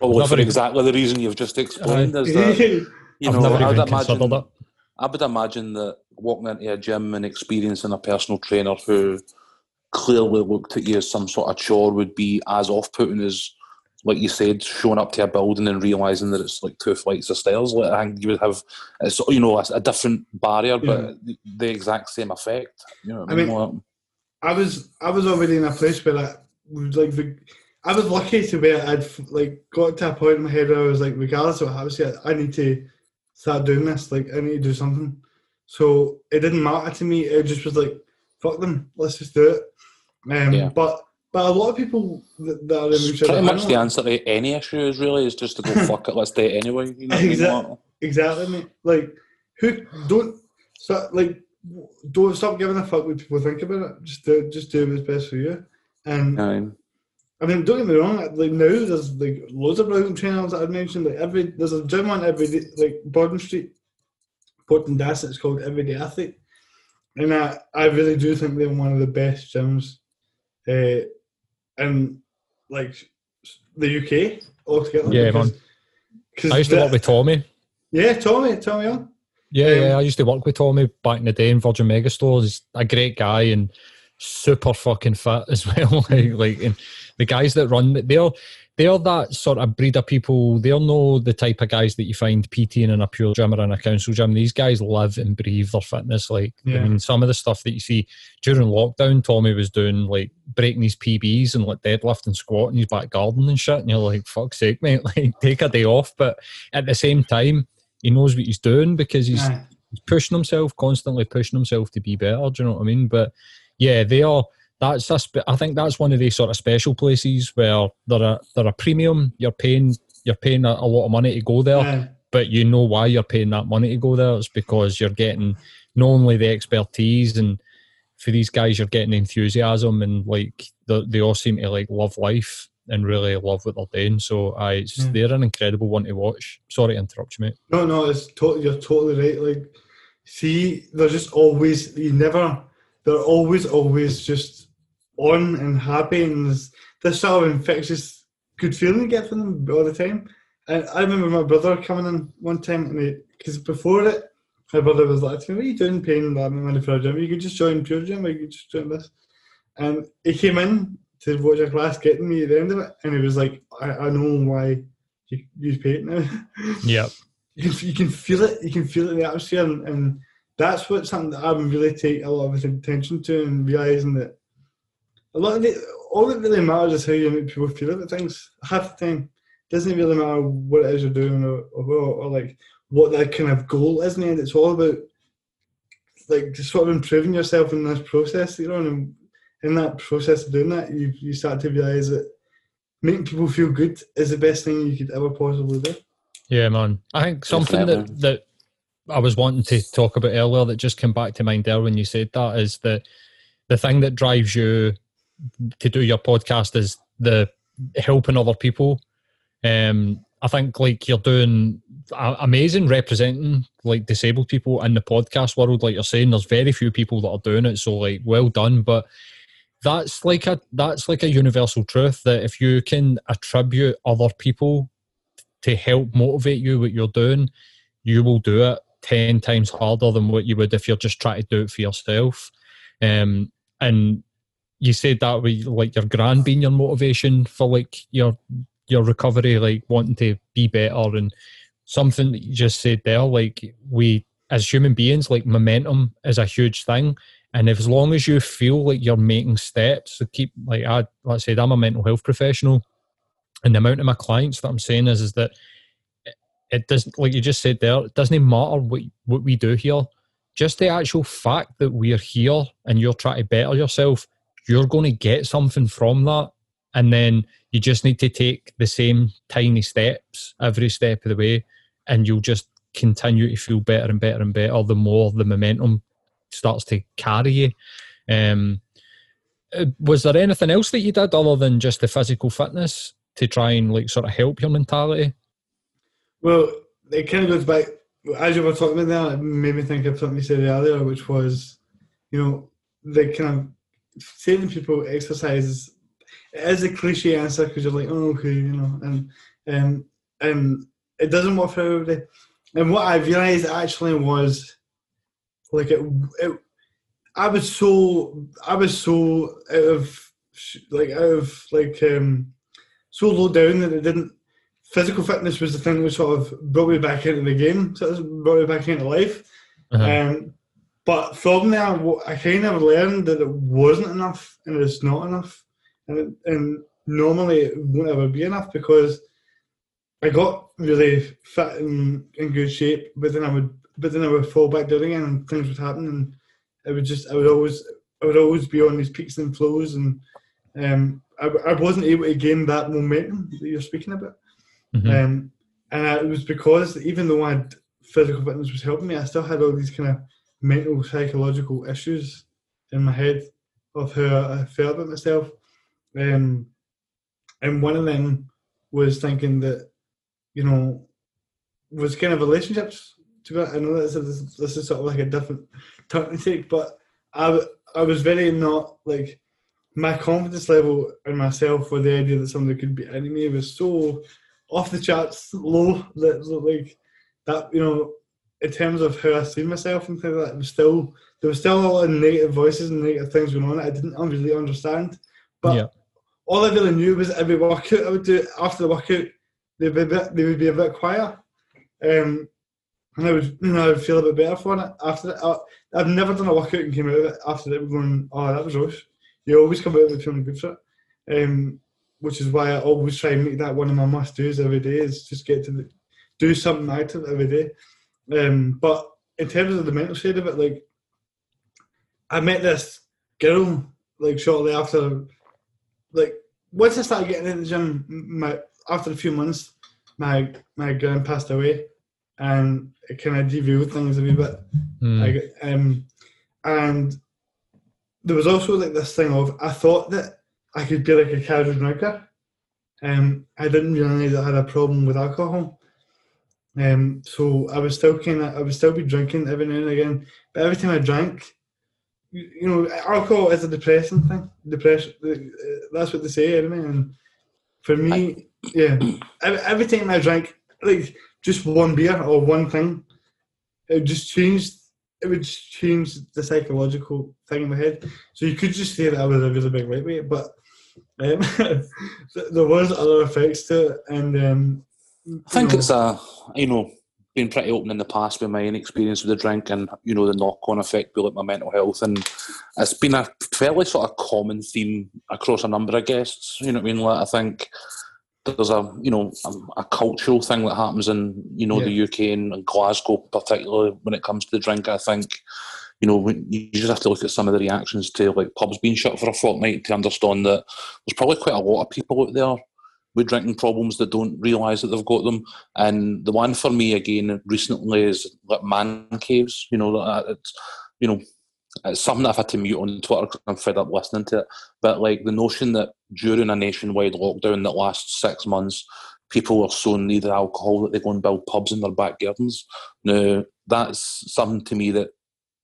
Well, for exactly the reason you've just explained, is that, you know, I would imagine that walking into a gym and experiencing a personal trainer who clearly looked at you as some sort of chore would be as off-putting as, like you said, showing up to a building and realising that it's like 2 flights of stairs. Like, I think you would have, it's, you know, a different barrier, but the exact same effect. You know what I mean? I was already in a place where that was like the. I was lucky to where I'd like got to a point in my head where I was like, regardless of what happens here, I need to start doing this. Like, I need to do something. So it didn't matter to me. It just was like, fuck them, let's just do it. But a lot of people that are in wheelchairs... Pretty much the answer to any issue is really is just to go, fuck it, let's do it anyway. You know exactly, mate. Like, don't stop giving a fuck what people think about it. Just do what's best for you. And... I mean, don't get me wrong, like, now there's, like, loads of brilliant trainers that I've mentioned, like, there's a gym on every day, like, Borden Street, Porton Das, it's called Everyday Athlete, and I really do think they're one of the best gyms in, like, the UK, altogether. Yeah, because, man. I used to work with Tommy. Yeah, Tommy on. Yeah, I used to work with Tommy back in the day in Virgin Mega Stores. He's a great guy, and super fucking fit as well. like and the guys that run, they're that sort of breed of people. They're not the type of guys that you find PTing in a pure gym or in a council gym. These guys live and breathe their fitness. Like, I mean, some of the stuff that you see during lockdown, Tommy was doing, like, breaking his PBs and, like, deadlift and squat in his back garden and shit, and you're like, fuck's sake, mate, like, take a day off. But at the same time, he knows what he's doing because he's pushing himself, constantly pushing himself to be better. Do you know what I mean? But yeah, they are. I think that's one of these sort of special places where they're a premium. You're paying a lot of money to go there, but you know why you're paying that money to go there. It's because you're getting not only the expertise, and for these guys, you're getting enthusiasm, and like they all seem to like love life and really love what they're doing. So, they're an incredible one to watch. Sorry to interrupt you, mate. No, you're totally right. Like, see, they're just always They're always just on and happy, and this sort of infectious good feeling you get from them all the time. And I remember my brother coming in one time, because before it, my brother was like, "What are you doing paying that money for a gym? You could just join Pure Gym, or you could just join this." And he came in to watch a class getting me at the end of it, and he was like, I know why you pay it now. Yeah. You can feel it in the atmosphere, and that's what something that I would really take a lot of attention to, and realising that a lot of all that really matters is how you make people feel about things. Half the time, it doesn't really matter what it is you're doing or like what that kind of goal is in the end. It's all about like just sort of improving yourself in this process, you know, and in that process of doing that, you start to realise that making people feel good is the best thing you could ever possibly do. Yeah, man. I think something that I was wanting to talk about earlier that just came back to mind there when you said that is that the thing that drives you to do your podcast is the helping other people. I think like you're doing amazing representing like disabled people in the podcast world. Like you're saying, there's very few people that are doing it. So like, well done. But that's like a universal truth that if you can attribute other people to help motivate you what you're doing, you will do it 10 times harder than what you would if you're just trying to do it for yourself. And you said that with like your gran being your motivation for like your recovery, like wanting to be better, and something that you just said there, like we as human beings, like momentum is a huge thing. And if, as long as you feel like you're making steps to keep, like I said, I'm a mental health professional, and the amount of my clients that I'm saying is that it doesn't, like you just said there, it doesn't matter what we do here. Just the actual fact that we're here and you're trying to better yourself, you're going to get something from that. And then you just need to take the same tiny steps every step of the way, and you'll just continue to feel better and better and better the more the momentum starts to carry you. Was there anything else that you did other than just the physical fitness to try and like sort of help your mentality? Well, it kind of goes back as you were talking about that, it made me think of something you said earlier, which was, you know, the kind of saving people exercises. It is a cliche answer because you're like, oh, okay, you know, and it doesn't work for everybody. And what I realised actually was, like, I was so so low down that it didn't. Physical fitness was the thing that sort of brought me back into the game, so it brought me back into life. But from there, I kind of learned that it wasn't enough, and it's not enough, and normally it won't ever be enough, because I got really fit and in good shape, but then I would fall back down again, and things would happen, and I would always be on these peaks and flows, and I wasn't able to gain that momentum that you're speaking about. And it was because even though physical fitness was helping me, I still had all these kind of mental, psychological issues in my head of how I felt about myself. And one of them was thinking that, you know, was kind of relationships. I know this is sort of like a different turn to take, but I was very not like, my confidence level in myself for the idea that somebody could be in me was so off the charts low that, like, that, you know, in terms of how I see myself and things like that, there was still a lot of negative voices and negative things going on that I didn't really understand. But all I really knew was every workout I would do, after the workout they would be a bit quieter, and I would feel a bit better for it after that. I've never done a workout and came out of it after that going, oh, that was rubbish. You always come out of it feeling good for it, which is why I always try and make that one of my must-dos every day, is just get to do something active every day. But in terms of the mental side of it, like, I met this girl, like, shortly after, like, once I started getting in the gym, after a few months, my gran passed away, and it kind of derailed things a wee bit. And there was also, like, this thing of, I thought that I could be like a casual drinker. I didn't realise I had a problem with alcohol. So I would still be drinking every now and again. But every time I drank, you know, alcohol is a depressing thing. Depression, that's what they say, anyway. And for me, every time I drank, like, just one beer or one thing, it would change the psychological thing in my head. So you could just say that I was a really big lightweight, but there was other effects to it. And I think it's being pretty open in the past with my own experience with the drink, and, you know, the knock-on effect with, like, my mental health, and it's been a fairly sort of common theme across a number of guests. You know what I mean? Like, I think there's a cultural thing that happens in, you know, the UK and Glasgow particularly when it comes to the drink. I think, you know, you just have to look at some of the reactions to, like, pubs being shut for a fortnight to understand that there's probably quite a lot of people out there with drinking problems that don't realise that they've got them. And the one for me again recently is, like, man caves. You know, it's something I've had to mute on Twitter because I'm fed up listening to it. But, like, the notion that during a nationwide lockdown that lasts 6 months, people are so in need of alcohol that they go and build pubs in their back gardens. Now, that's something to me that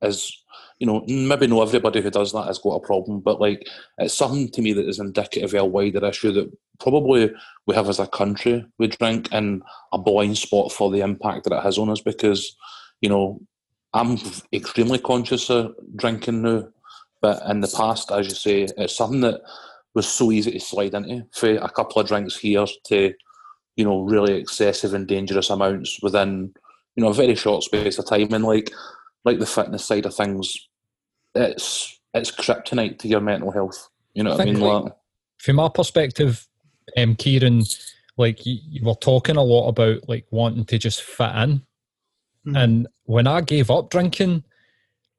is, you know, maybe not everybody who does that has got a problem, but, like, it's something to me that is indicative of a wider issue that probably we have as a country with drink, and a blind spot for the impact that it has on us, because, you know, I'm extremely conscious of drinking now, but in the past, as you say, it's something that was so easy to slide into, for a couple of drinks here to, you know, really excessive and dangerous amounts within, you know, a very short space of time. And like the fitness side of things, it's kryptonite to your mental health. You know what I mean? Like, from my perspective, Kieran, like, you were talking a lot about, like, wanting to just fit in. And when I gave up drinking,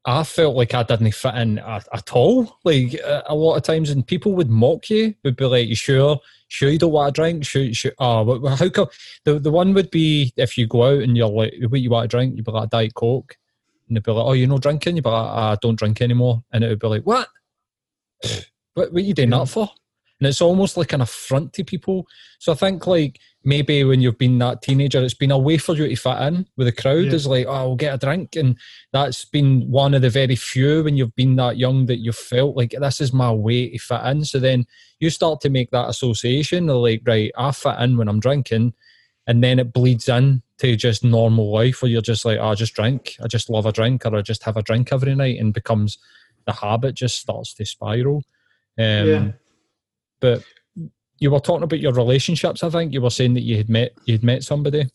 I felt like I didn't fit in at all. Like, a lot of times, and people would mock you, would be like, you sure you don't want to drink? Sure. Oh, how come? The one would be, if you go out and you're like, what you want to drink? You'd be like, Diet Coke. And they'd be like, oh, you're not drinking? You'd be like, I don't drink anymore. And it would be like, what? What are you doing that for? and it's almost like an affront to people. So I think like maybe when you've been that teenager, it's been a way for you to fit in with the crowd. Yeah. It's like, oh, I'll get a drink. And that's been one of the very few when you've been that young that you've felt like, this is my way to fit in. So then you start to make that association of like, right, I fit in when I'm drinking. And then it bleeds in to just normal life where you're just like, oh, I just drink. I just love a drink, or I just have a drink every night, and becomes the habit just starts to spiral. But you were talking about your relationships, I think. You were saying that you'd met somebody.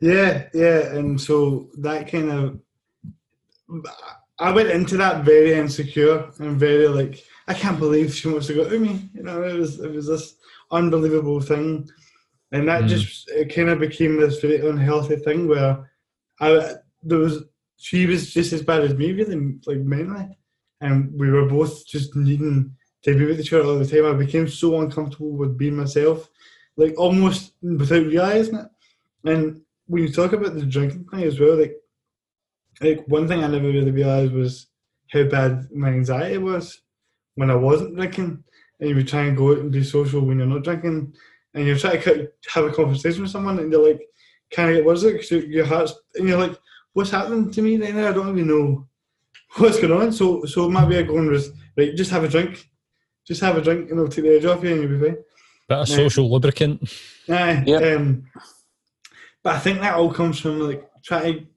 Yeah. And so that kind of... I went into that very insecure and very like, I can't believe she wants to go to me. You know, it was this unbelievable thing. And that just, it kind of became this very unhealthy thing where she was just as bad as me, really, like mentally. And we were both just needing to be with each other all the time. I became so uncomfortable with being myself, like almost without realising it. And when you talk about the drinking thing as well, like one thing I never really realised was how bad my anxiety was when I wasn't drinking. And you would try and go out and be social when you're not drinking. And you're trying to have a conversation with someone, and you're like, can I get words out? Because your heart's, and you're like, what's happening to me right now? I don't even know what's going on. So my way of going was, right, just have a drink. Just have a drink, and it'll take the edge off you, and you'll be fine. Bit of social lubricant. But I think that all comes from, like,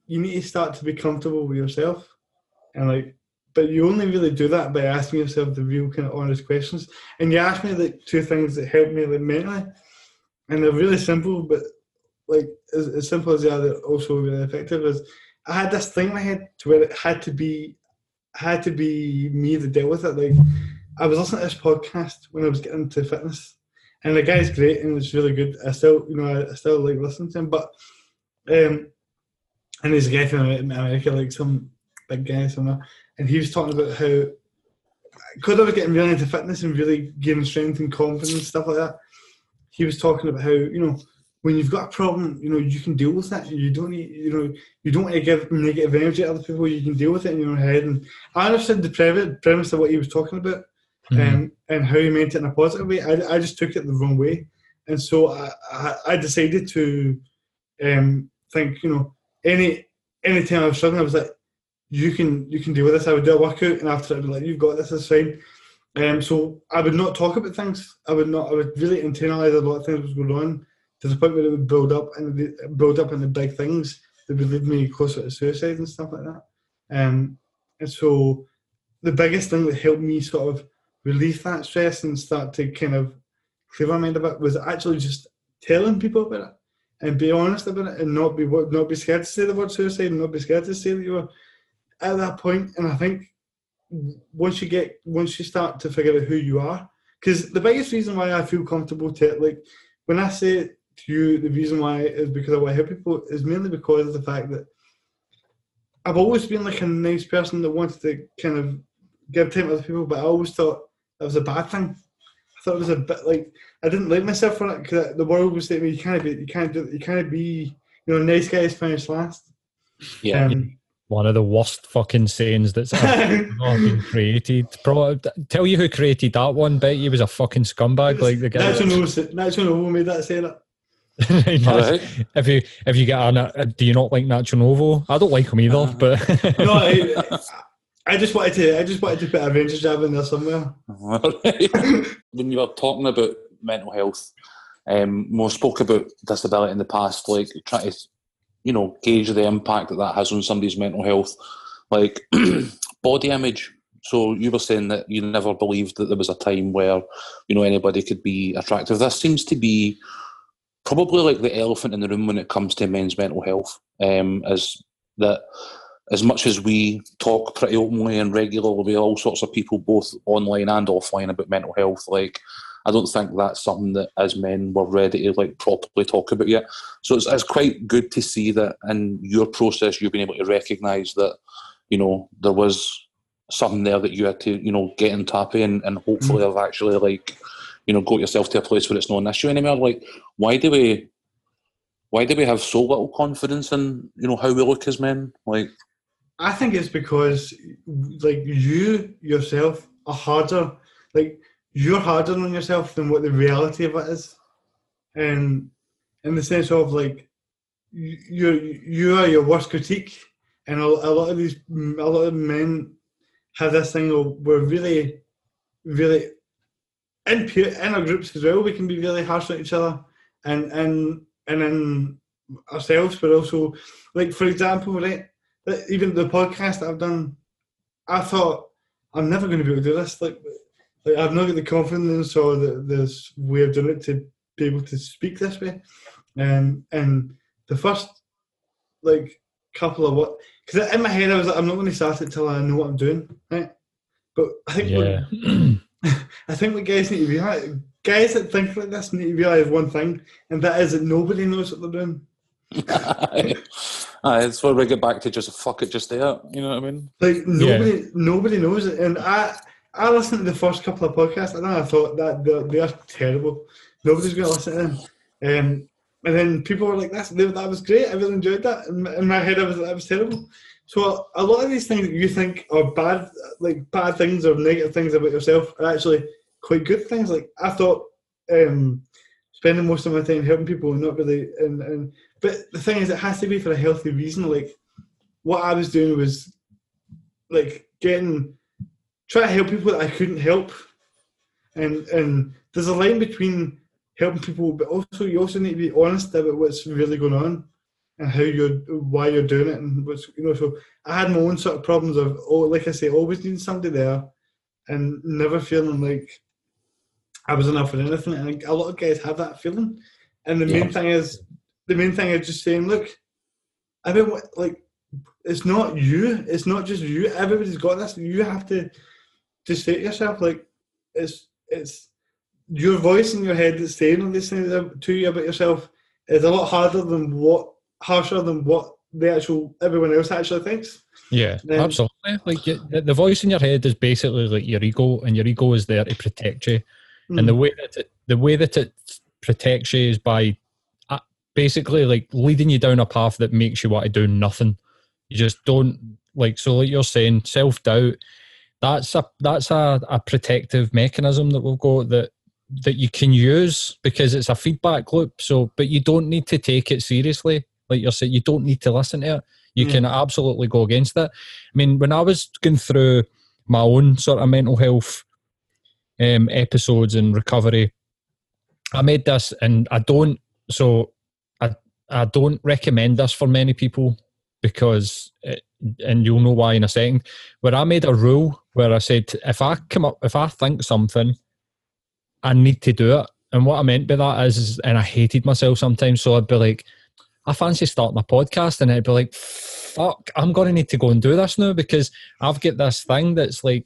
you need to start to be comfortable with yourself. And, like, but you only really do that by asking yourself the real kind of honest questions. And you asked me, like, two things that helped me, like, mentally. And they're really simple, but, like, as simple as they are, they're also really effective. Is I had this thing in my head to where it had to be me that dealt with it. Like, I was listening to this podcast when I was getting into fitness, and the guy's great and it's really good. I still like listening to him, but and there's a guy from America, like some big guy somewhere, and he was talking about how, because I was getting really into fitness and really gaining strength and confidence and stuff like that, he was talking about how, you know, when you've got a problem, you know, you can deal with that. You don't need, you know, you don't want to give negative energy to other people. You can deal with it in your own head. And I understood the premise of what he was talking about. And how he meant it in a positive way. I just took it the wrong way, and so I decided to think, you know, any time I was struggling, I was like, you can deal with this. I would do a workout, and after I'd be like, you've got this, it's fine. So I would not talk about things. I would really internalise a lot of things that was going on, to the point where it would build up into big things that would lead me closer to suicide and stuff like that. And so the biggest thing that helped me sort of relieve that stress and start to kind of clear my mind about it was actually just telling people about it and be honest about it, and not be scared to say the word suicide, and not be scared to say that you were at that point. And I think once you start to figure out who you are, because the biggest reason why I feel comfortable like when I say it to you, the reason why is because I want to help people is mainly because of the fact that I've always been like a nice person that wants to kind of give time to other people, but I always thought that was a bad thing. I thought it was a bit like, I didn't like myself for it, because the world was saying to me, you can't be, you know, nice guys finish last. Yeah. One of the worst fucking sayings that's ever been created. Probably tell you who created that one, bet he was a fucking scumbag. Like the guy. Natural Novo made that say that. Right. If you get on, do you not like Nacho Novo? I don't like him either, but no, I just wanted to put a Rangers jab in there somewhere. When you were talking about mental health, Mo spoke about disability in the past, like trying to, you know, gauge the impact that has on somebody's mental health, like body image. So you were saying that you never believed that there was a time where, you know, anybody could be attractive. This seems to be probably like the elephant in the room when it comes to men's mental health, is that as much as we talk pretty openly and regularly with all sorts of people, both online and offline, about mental health, like, I don't think that's something that as men we're ready to like properly talk about yet. So it's quite good to see that in your process you've been able to recognise that, you know, there was something there that you had to, you know, get on top of, and hopefully have actually, like, you know, got yourself to a place where it's not an issue anymore. Like, why do we have so little confidence in, you know, how we look as men? Like, I think it's because, like, you yourself are harder. Like, you're harder on yourself than what the reality of it is. In the sense of, like, you are your worst critique. And a lot of men have this thing of, we're really, really, in our groups as well, we can be really harsh on each other. And in ourselves, but also, like, for example, right, even the podcast that I've done, I thought, I'm never going to be able to do this. Like I've not got the confidence or this way of doing it to be able to speak this way. And the first, like, couple of what, because in my head I was like, I'm not going to start it till I know what I'm doing, right? But I think, what guys need to realize, guys that think like this need to realize one thing, and that is that nobody knows what they're doing. It's where we get back to just fuck it, just there. You know what I mean? Like nobody knows it. And I listened to the first couple of podcasts, and I thought that they are terrible. Nobody's going to listen to them. And then people were like, that was great. I really enjoyed that. In my head, I was like, that was terrible. So a lot of these things that you think are bad, like bad things or negative things about yourself, are actually quite good things. Like I thought, spending most of my time helping people, not really. But the thing is, it has to be for a healthy reason. Like what I was doing was like trying to help people that I couldn't help. And there's a line between helping people, but also you also need to be honest about what's really going on and why you're doing it, and what's, you know. So I had my own sort of problems of, like I say, always needing somebody there and never feeling like I was enough for anything. And a lot of guys have that feeling. And the main thing is just saying, look, it's not you. It's not just you. Everybody's got this. You have to just say to yourself, like, it's your voice in your head that's saying all these things to you about yourself is a lot harsher than what everyone else actually thinks. Yeah, absolutely. Like the voice in your head is basically like your ego, and your ego is there to protect you. Mm-hmm. And the way that it protects you is by basically like leading you down a path that makes you want to do nothing. You just don't like. So like you're saying, self-doubt. That's a protective mechanism that we've got that you can use, because it's a feedback loop. So, but you don't need to take it seriously. Like you're saying, you don't need to listen to it. You can absolutely go against it. I mean, when I was going through my own sort of mental health episodes and recovery, I made this, and I don't recommend this for many people because and you'll know why in a second, where I made a rule where I said, if I think something, I need to do it. And what I meant by that is, and I hated myself sometimes, so I'd be like, I fancy starting a podcast, and I'd be like, fuck, I'm going to need to go and do this now, because I've got this thing that's like,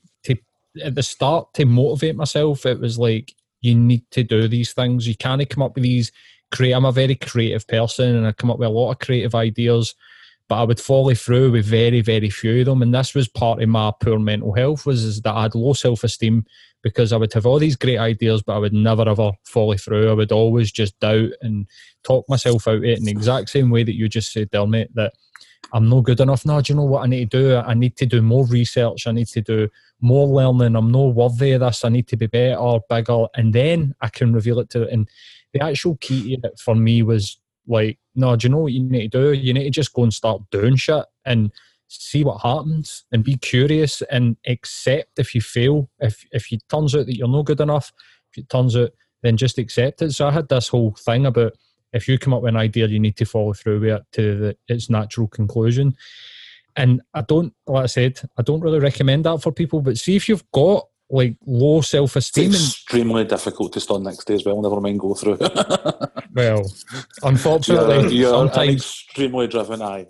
at the start, to motivate myself, it was like, you need to do these things. You can't come up with these I'm a very creative person, and I come up with a lot of creative ideas, but I would follow through with very, very few of them. And this was part of my poor mental health, was that I had low self-esteem, because I would have all these great ideas, but I would never ever follow through. I would always just doubt and talk myself out of it in the exact same way that you just said there, mate, that I'm not good enough. No, do you know what I need to do? I need to do more research. I need to do more learning. I'm not worthy of this. I need to be better, bigger, and then I can reveal it to it. And the actual key to it for me was like, no, do you know what you need to do? You need to just go and start doing shit and see what happens, and be curious, and accept if you fail. If it turns out that you're not good enough, if it turns out, then just accept it. So I had this whole thing about, if you come up with an idea, you need to follow through with it to its natural conclusion. And I don't really recommend that for people, but see if you've got like low self-esteem. It's extremely difficult to start next day as well, never mind go through. Well, unfortunately, you're extremely driven, aye.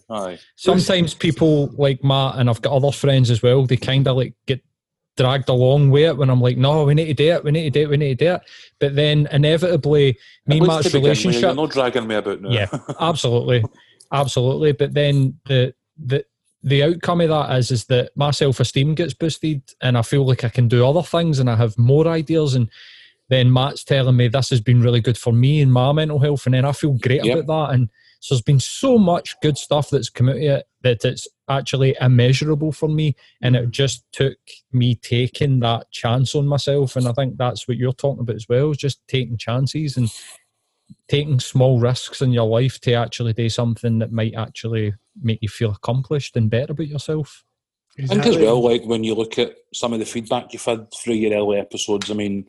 Sometimes people like Matt, and I've got other friends as well, they kind of like get dragged along with it when I'm like, no, we need to do it. But then inevitably, me and Matt's relationship... You're not dragging me about now. Yeah, absolutely. But then the outcome of that is that my self-esteem gets boosted, and I feel like I can do other things, and I have more ideas, and then Matt's telling me this has been really good for me and my mental health, and then I feel great about that. And So there's been so much good stuff that's come out of it that it's actually immeasurable for me. And it just took me taking that chance on myself. And I think that's what you're talking about as well, is just taking chances and taking small risks in your life to actually do something that might actually make you feel accomplished and better about yourself. Exactly. I think as well, like when you look at some of the feedback you've had through your early episodes, I mean,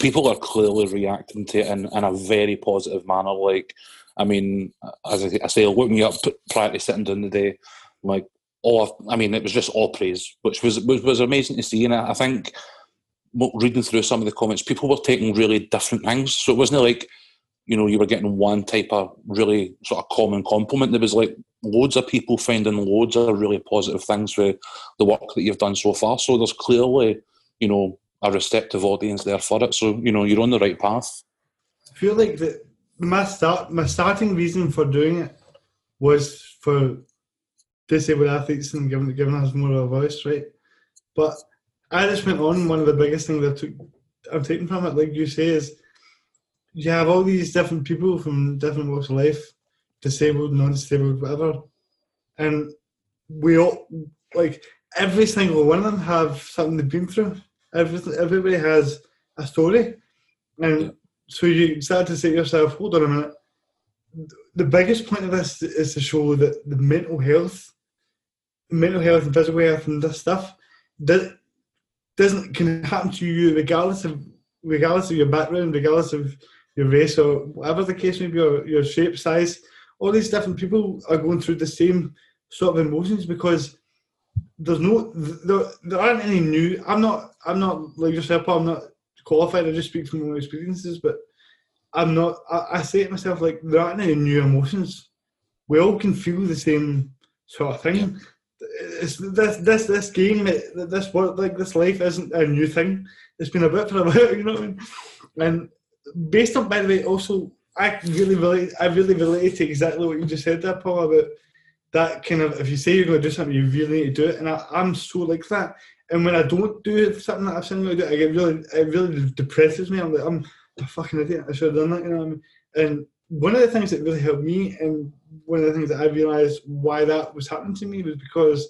people are clearly reacting to it in a very positive manner. Like, I mean, as I say, woke me up prior to sitting down the day, like, it was just all praise, which was amazing to see. And I think reading through some of the comments, people were taking really different things. So it wasn't like, you know, you were getting one type of really sort of common compliment. There was like loads of people finding loads of really positive things for the work that you've done so far. So there's clearly, you know, a receptive audience there for it. So, you know, you're on the right path. I feel like my starting reason for doing it was for disabled athletes and giving us more of a voice, right? But I just went on, one of the biggest things I've taken from it, like you say, is you have all these different people from different walks of life, disabled, non-disabled, whatever, and we all, like, every single one of them have something they've been through. Everybody has a story, and so you start to say to yourself, hold on a minute, the biggest point of this is to show that the mental health and physical health and this stuff that can happen to you regardless of your background, regardless of your race or whatever the case may be, or your shape, size. All these different people are going through the same sort of emotions because there aren't any new. I'm not like yourself. I'm not qualified. I just speak from my own experiences, but I say to myself, like, there aren't any new emotions. We all can feel the same sort of thing. It's this game, this work, like this life isn't a new thing. It's been about for a while, you know what I mean? And based on, by the way, also, I really relate to exactly what you just said there, Paul, about that kind of, if you say you're going to do something, you really need to do it. And I'm so like that. And when I don't do something that I've seen me do, it really depresses me. I'm like, I'm a fucking idiot. I should have done that, you know what I mean? And one of the things that really helped me, and one of the things that I realised why that was happening to me, was because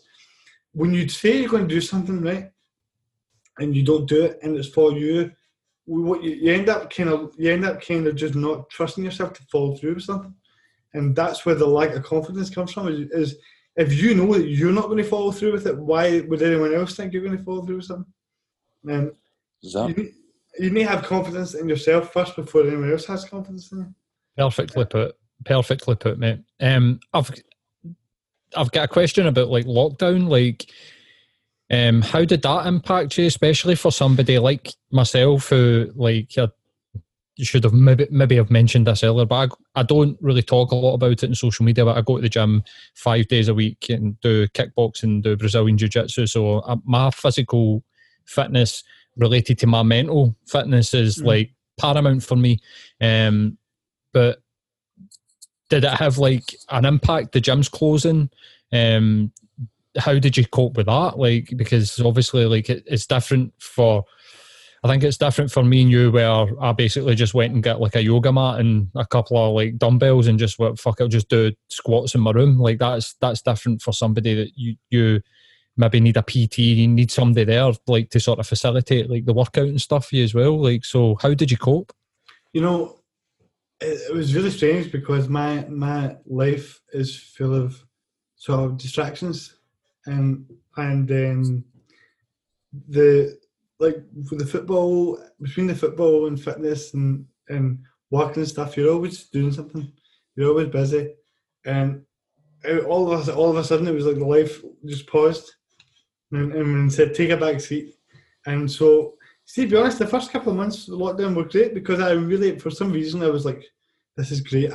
when you say you're going to do something, right, and you don't do it, and it's for you, you end up just not trusting yourself to follow through with something. And that's where the lack of confidence comes from, is if you know that you're not going to follow through with it, why would anyone else think you're going to follow through with something? And you need to have confidence in yourself first before anyone else has confidence in you. Perfectly put, mate. I've got a question about, like, lockdown. Like, how did that impact you, especially for somebody like myself who, like, you should have maybe have mentioned this earlier, but I don't really talk a lot about it in social media, but I go to the gym 5 days a week and do kickboxing, do Brazilian Jiu-Jitsu. So my physical fitness related to my mental fitness is, like, paramount for me. But did it have, like, an impact? The gym's closing. How did you cope with that? Like, because obviously, like, it's different for me and you, where I basically just went and got, like, a yoga mat and a couple of, like, dumbbells and just went, fuck it, I'll just do squats in my room. Like, that's different for somebody that you maybe need a PT, you need somebody there, like, to sort of facilitate, like, the workout and stuff for you as well. Like, so how did you cope? You know, it was really strange because my life is full of sort of distractions, and the football, between the football and fitness and work and stuff, you're always doing something, you're always busy, and all of a sudden it was like the life just paused and said take a back seat. And so, see, to be honest, the first couple of months of lockdown were great because I really, for some reason, I was like, this is great.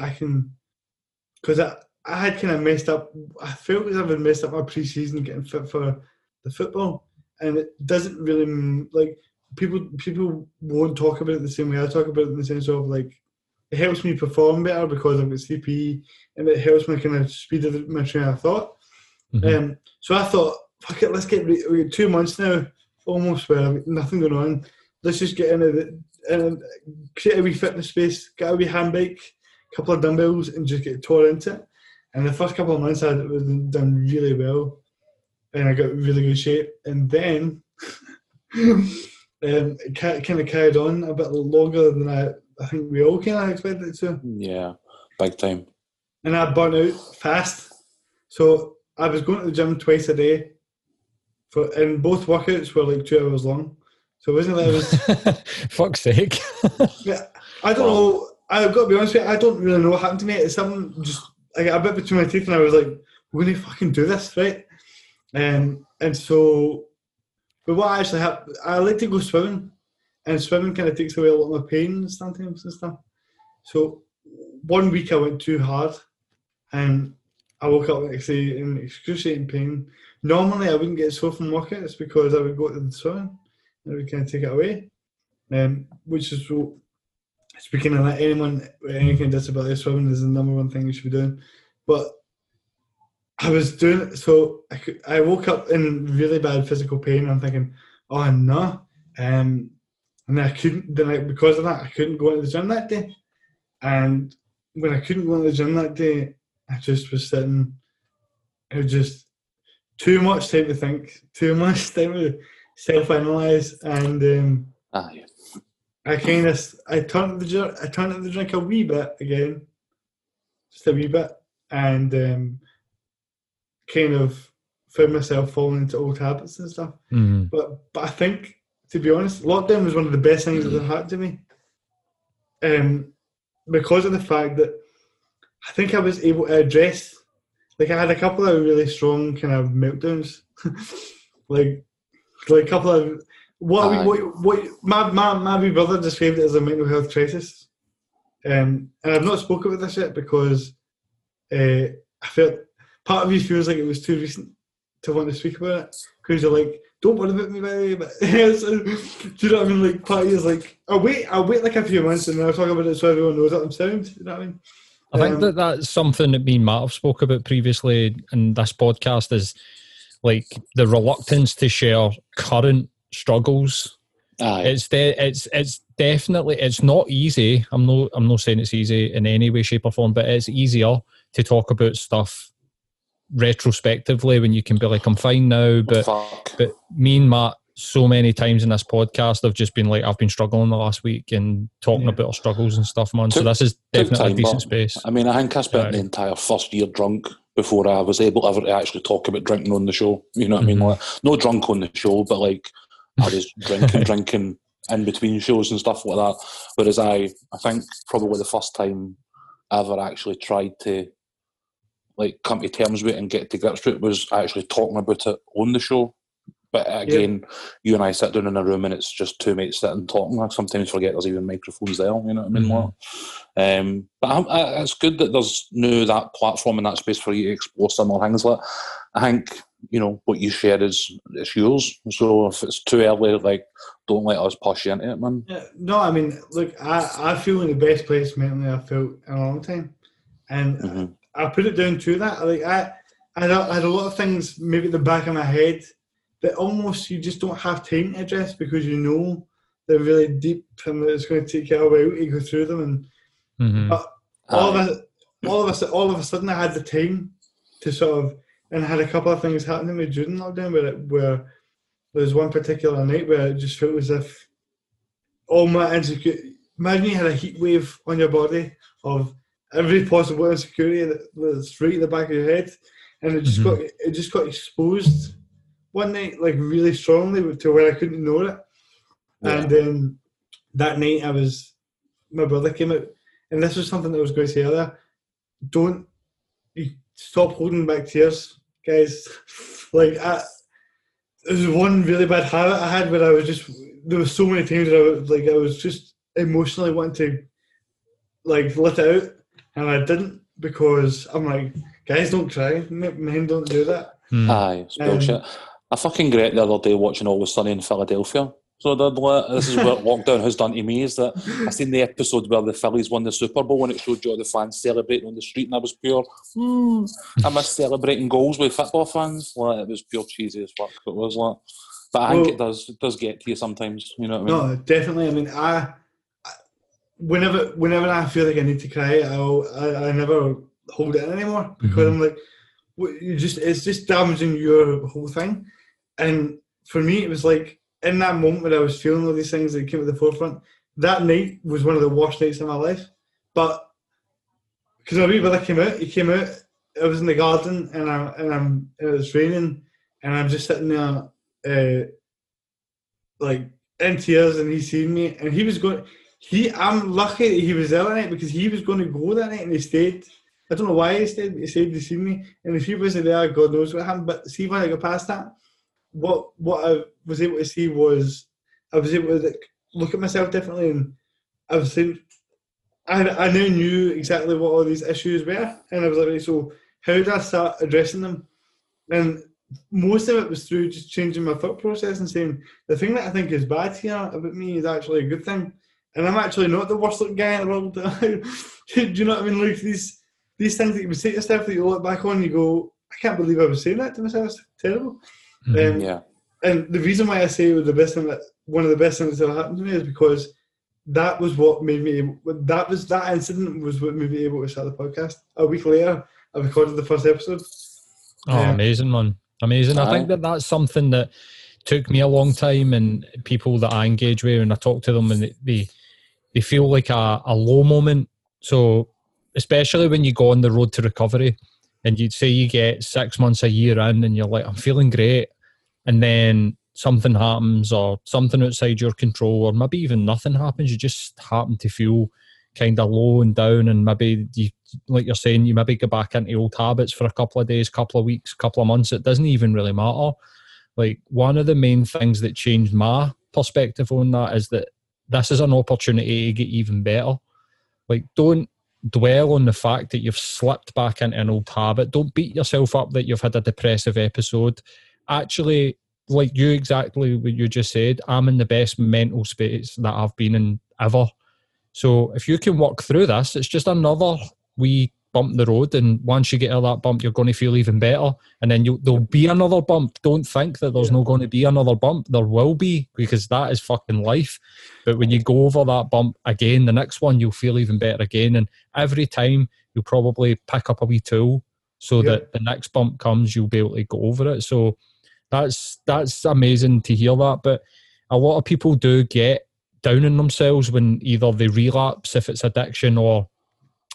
I had kind of messed up. I felt as if I'd messed up my pre-season getting fit for the football. And it doesn't really, like, people won't talk about it the same way I talk about it, in the sense of, like, it helps me perform better because I've got CPE, and it helps me kind of speed up my train of thought. Mm-hmm. So I thought, fuck it, let's get, we got 2 months now, almost, where nothing going on. Let's just get into create a wee fitness space, get a wee handbike, couple of dumbbells and just get tore into it. And the first couple of months I had done really well and I got really good shape. And then it kind of carried on a bit longer than I think we all kind of expected it to. Yeah, big time. And I burnt out fast. So I was going to the gym twice a day, and both workouts were like 2 hours long. So it wasn't that it was... Fuck's sake. Yeah, I don't know. I've got to be honest with you, I don't really know what happened to me. It's something just... I got a bit between my teeth and I was like, we're going to fucking do this, right? And so... But what actually happened... I like to go swimming. And swimming kind of takes away a lot of my pain sometimes and stuff. So... 1 week I went too hard and I woke up next day in excruciating pain. Normally I wouldn't get sore from workouts because I would go to the swimming and it would kind of take it away. Which is, so, speaking of that, anyone with any kind of disability, swimming is the number one thing you should be doing. But I was doing it, so I woke up in really bad physical pain. I'm thinking, oh no. And then I couldn't, because of that, I couldn't go into the gym that day. And when I couldn't go to the gym that day, I just was sitting. It was just too much time to think, too much time to self-analyse, and yeah. I turned up the drink a wee bit again, just a wee bit, and kind of found myself falling into old habits and stuff. Mm-hmm. But I think, to be honest, lockdown was one of the best things that happened to me. Because of the fact that I think I was able to address, I had a couple of really strong kind of meltdowns, like a couple of my wee brother described it as a mental health crisis, and I've not spoken about this yet because I felt part of you feels like it was too recent to want to speak about it because you're like, don't worry about me, by the way, but do you know what I mean? Like, part of you is like, I'll wait like a few months and then I'll talk about it so everyone knows what I'm saying. Do you know what I mean? I think that's something that me and Matt have spoke about previously in this podcast is like the reluctance to share current struggles. Aye. It's definitely not easy. I'm not saying it's easy in any way, shape or form, but it's easier to talk about stuff retrospectively when you can be like, I'm fine now, but me and Matt so many times in this podcast I've just been like, I've been struggling the last week and talking about our struggles and stuff, man. So this is definitely a decent space. I mean, I think I spent the entire first year drunk before I was able ever to actually talk about drinking on the show, you know what I mean? Like, no drunk on the show, but like I was drinking in between shows and stuff like that, whereas I think probably the first time I ever actually tried to like come to terms with it and get to grips with it was actually talking about it on the show. But again, you and I sit down in a room and it's just two mates sitting talking. I sometimes forget there's even microphones there, you know what I mean? Mm-hmm. But it's good that there's now that platform and that space for you to explore similar things. Like, I think, you know, what you share is it's yours. So if it's too early, like, don't let us push you into it, man. Yeah, no, I mean, look, I feel in the best place mentally I felt in a long time. And... Mm-hmm. I put it down to that. Like I had a lot of things maybe at the back of my head that almost you just don't have time to address because you know they're really deep and it's going to take you a while to go through them. And all of a sudden, I had the time to sort of, and I had a couple of things happening with Jude in lockdown where there was one particular night where it just felt as if all my insecurity. Imagine you had a heat wave on your body of every possible insecurity that's right at the back of your head, and it just got exposed one night, like really strongly, to where I couldn't ignore it. Yeah. And then that night, my brother came out, and this was something that I was going to say earlier. Don't stop holding back tears, guys. Like there was one really bad habit I had where I was just there was so many times that I was just emotionally wanting to like let it out. And I didn't because I'm like, guys, don't cry. Men don't do that. Aye, it's bullshit. I fucking regret the other day watching Always Sunny in Philadelphia. So this is what lockdown has done to me, is that I seen the episode where the Phillies won the Super Bowl and it showed you all the fans celebrating on the street and I was pure, I miss celebrating goals with football fans. Like, it was pure cheesy as fuck. It was like, but I think it does get to you sometimes, you know what I mean? No, definitely. I mean, whenever I feel like I need to cry, I never hold it in anymore, because I'm like, it's just damaging your whole thing. And for me, it was like, in that moment when I was feeling all these things that came to the forefront, that night was one of the worst nights of my life. But because my wee brother came out, I was in the garden, and it was raining, and I'm just sitting there, like, in tears, and he's seen me, and he was going. I'm lucky that he was there that night, because he was going to go that night, and he stayed. I don't know why he stayed, but he stayed to see me. And if he wasn't there, God knows what happened. But see, when I got past that, what I was able to see was, I was able to look at myself differently, and I was saying, I now knew exactly what all these issues were, and I was like, right, so how did I start addressing them? And most of it was through just changing my thought process and saying, the thing that I think is bad here about me is actually a good thing, and I'm actually not the worst looking guy in the world. Do you know what I mean? Like these things that you would say to yourself that you look back on and you go, I can't believe I was saying that to myself, it's terrible. Yeah. And the reason why I say it was the best thing, that one of the best things that happened to me, is because that was what made me, that incident was what made me able to start the podcast. A week later, I recorded the first episode. Oh, amazing, man. Amazing. I think that's something that took me a long time, and people that I engage with and I talk to them, and they feel like a low moment. So especially when you go on the road to recovery, and you'd say you get 6 months, a year in, and you're like, I'm feeling great. And then something happens, or something outside your control, or maybe even nothing happens. You just happen to feel kind of low and down, and maybe you, like you're saying, you maybe go back into old habits for a couple of days, couple of weeks, couple of months. It doesn't even really matter. Like, one of the main things that changed my perspective on that is that this is an opportunity to get even better. Like, don't dwell on the fact that you've slipped back into an old habit. Don't beat yourself up that you've had a depressive episode. Actually, like you, exactly what you just said, I'm in the best mental space that I've been in ever. So if you can walk through this, it's just another wee bump in the road, and once you get out of that bump, you're going to feel even better, and then there'll be another bump. Don't think that there's not going to be another bump. There will be, because that is fucking life. But when you go over that bump again, the next one, you'll feel even better again, and every time you'll probably pick up a wee tool so that the next bump comes, you'll be able to go over it. So that's amazing to hear that. But a lot of people do get down in themselves when either they relapse, if it's addiction, or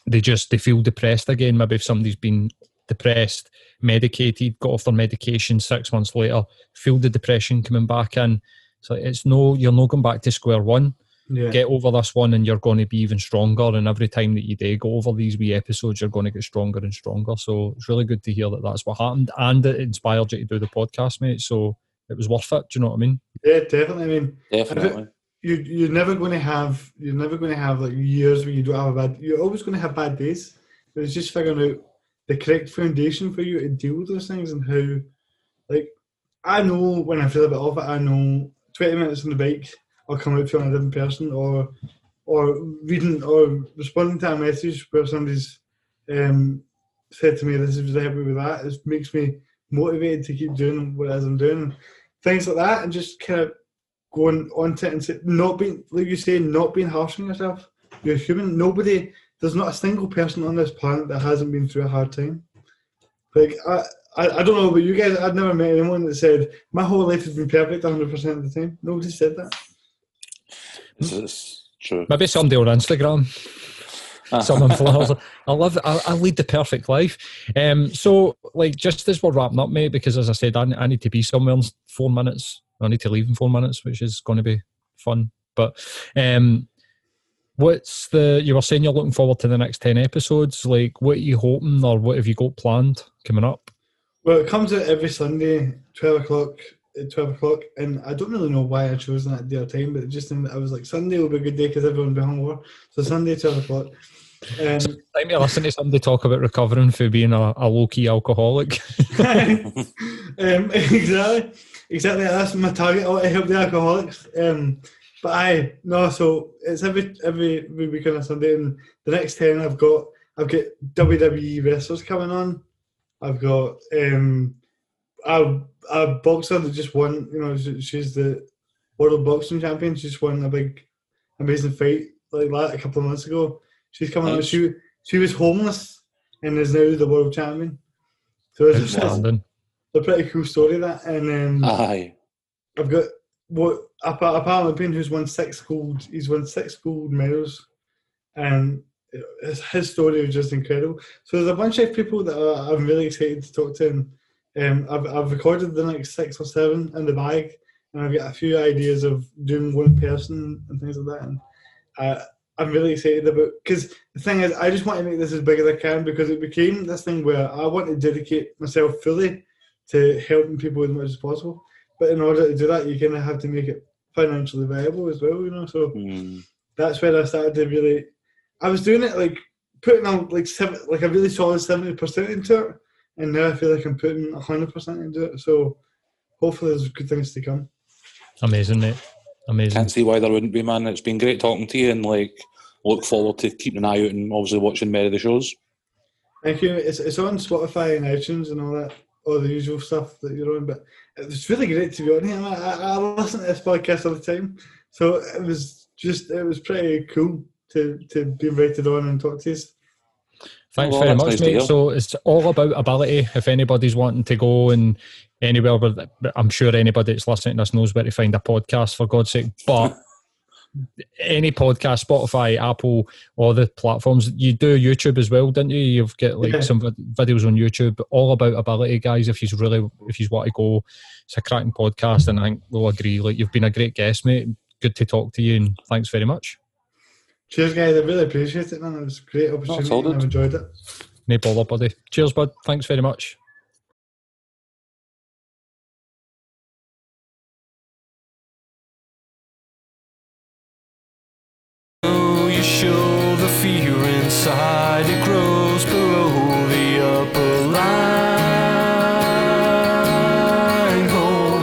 they feel depressed again. Maybe if somebody's been depressed, medicated, got off their medication 6 months later, feel the depression coming back in. So you're not going back to square one. Yeah. Get over this one and you're going to be even stronger. And every time that you do go over these wee episodes, you're going to get stronger and stronger. So it's really good to hear that that's what happened. And it inspired you to do the podcast, mate. So it was worth it. Do you know what I mean? Yeah, definitely. I mean, definitely. You're never going to have like years where you don't have you're always going to have bad days. But it's just figuring out the correct foundation for you to deal with those things, and how, like, I know when I feel a bit off it, I know 20 minutes on the bike, I'll come out feeling a different person, or reading or responding to a message where somebody's said to me, this is helping me with that. It makes me motivated to keep doing what it is I'm doing. Things like that, and just kind of going on to it and say, not being harsh on yourself. You're human. There's not a single person on this planet that hasn't been through a hard time. Like, I don't know about you guys, I'd never met anyone that said, my whole life has been perfect 100% of the time. Nobody said that. It's true. Maybe someday on Instagram. Someone flowers. I lead the perfect life. So, like, just as we're wrapping up, mate, because as I said, I need to be somewhere in 4 minutes. I need to leave in 4 minutes, which is going to be fun. But you were saying you're looking forward to the next 10 episodes. Like, what are you hoping, or what have you got planned coming up? Well, it comes out every Sunday, 12 o'clock, and I don't really know why I chose that day or time, but I was like, Sunday will be a good day because everyone will be hungover. So Sunday, 12 o'clock. So it's time to listen to somebody talk about recovering from being a low-key alcoholic. Exactly. That's my target. I want to help the alcoholics. So it's every weekend on Sunday, and the next 10 I've got WWE wrestlers coming on. I've got a boxer that just won. You know, she's the world boxing champion. She's won a big, amazing fight like that a couple of months ago. She's coming out. She was homeless and is now the world champion. So it's a pretty cool story, that. And I've got apparently Ben, who's won six gold medals, and his story was just incredible. So there's a bunch of people that I'm really excited to talk to, and I've recorded the next 6 or 7 in the bag, and I've got a few ideas of doing one person and things like that. And I'm really excited about, because the thing is, I just want to make this as big as I can, because it became this thing where I want to dedicate myself fully to helping people as much as possible. But in order to do that, you kind of have to make it financially viable as well, you know. So that's where I started to really. I was doing it like putting on like a really solid 70% into it, and now I feel like I'm putting 100% into it. So hopefully, there's good things to come. Amazing, mate. Amazing. Can't see why there wouldn't be, man. It's been great talking to you, and like, look forward to keeping an eye out and obviously watching many of the shows. Thank you. It's on Spotify and iTunes and all that. All the usual stuff that you're on, but it was really great to be on here. I listen to this podcast all the time, so it was pretty cool to be invited on and talk to you. Thanks very much, mate. So it's All About Ability. If anybody's wanting to go and anywhere, but I'm sure anybody that's listening to this knows where to find a podcast, for God's sake. But any podcast, Spotify, Apple, all the platforms. You do YouTube as well, didn't you? You've got like some videos on YouTube. All About Ability, guys. If you want to go, it's a cracking podcast, and I think we'll agree. Like, you've been a great guest, mate. Good to talk to you, and thanks very much. Cheers, guys. I really appreciate it, man. It was a great opportunity. No, I've enjoyed it. No bother, buddy. Cheers, bud. Thanks very much. Inside it grows below the upper line hole.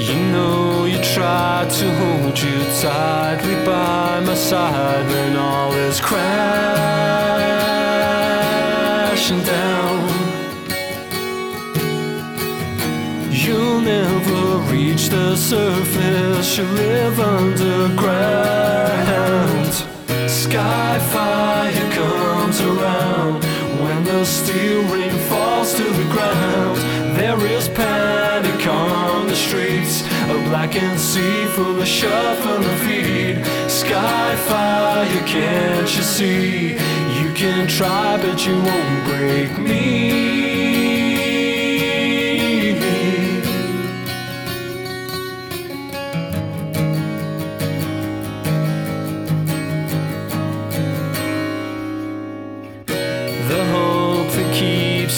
You know you tried to hold you tightly by my side when all is crashing down. You'll never reach the surface, you live underground. Sky fire comes around when the steering falls to the ground. There is panic on the streets, a blackened sea full of shuffling feet. Sky fire, can't you see? You can try, but you won't break me.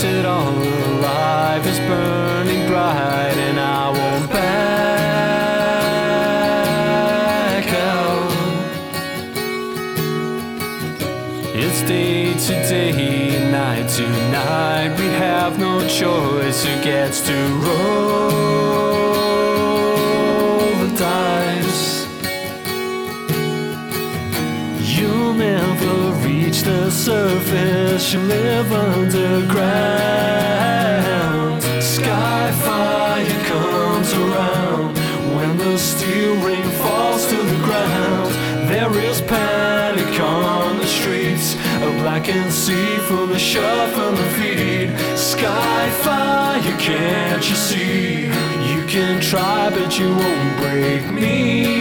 It all alive is burning bright, and I won't back out. It's day to day, night to night, we have no choice who gets to roll the dice. You'll never reach the surface, you live underground. Sky fire comes around when the steering falls to the ground. There is panic on the streets, a blackened sea full of shuffling feet. Sky fire, can't you see? You can try, but you won't break me.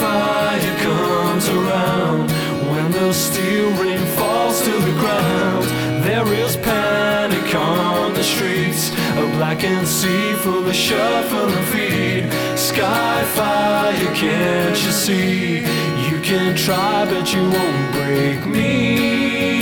fire comes around, when the steel ring falls to the ground, there is panic on the streets, a blackened sea full of shuffling feet. Sky fire, can't you see? You can try, but you won't break me.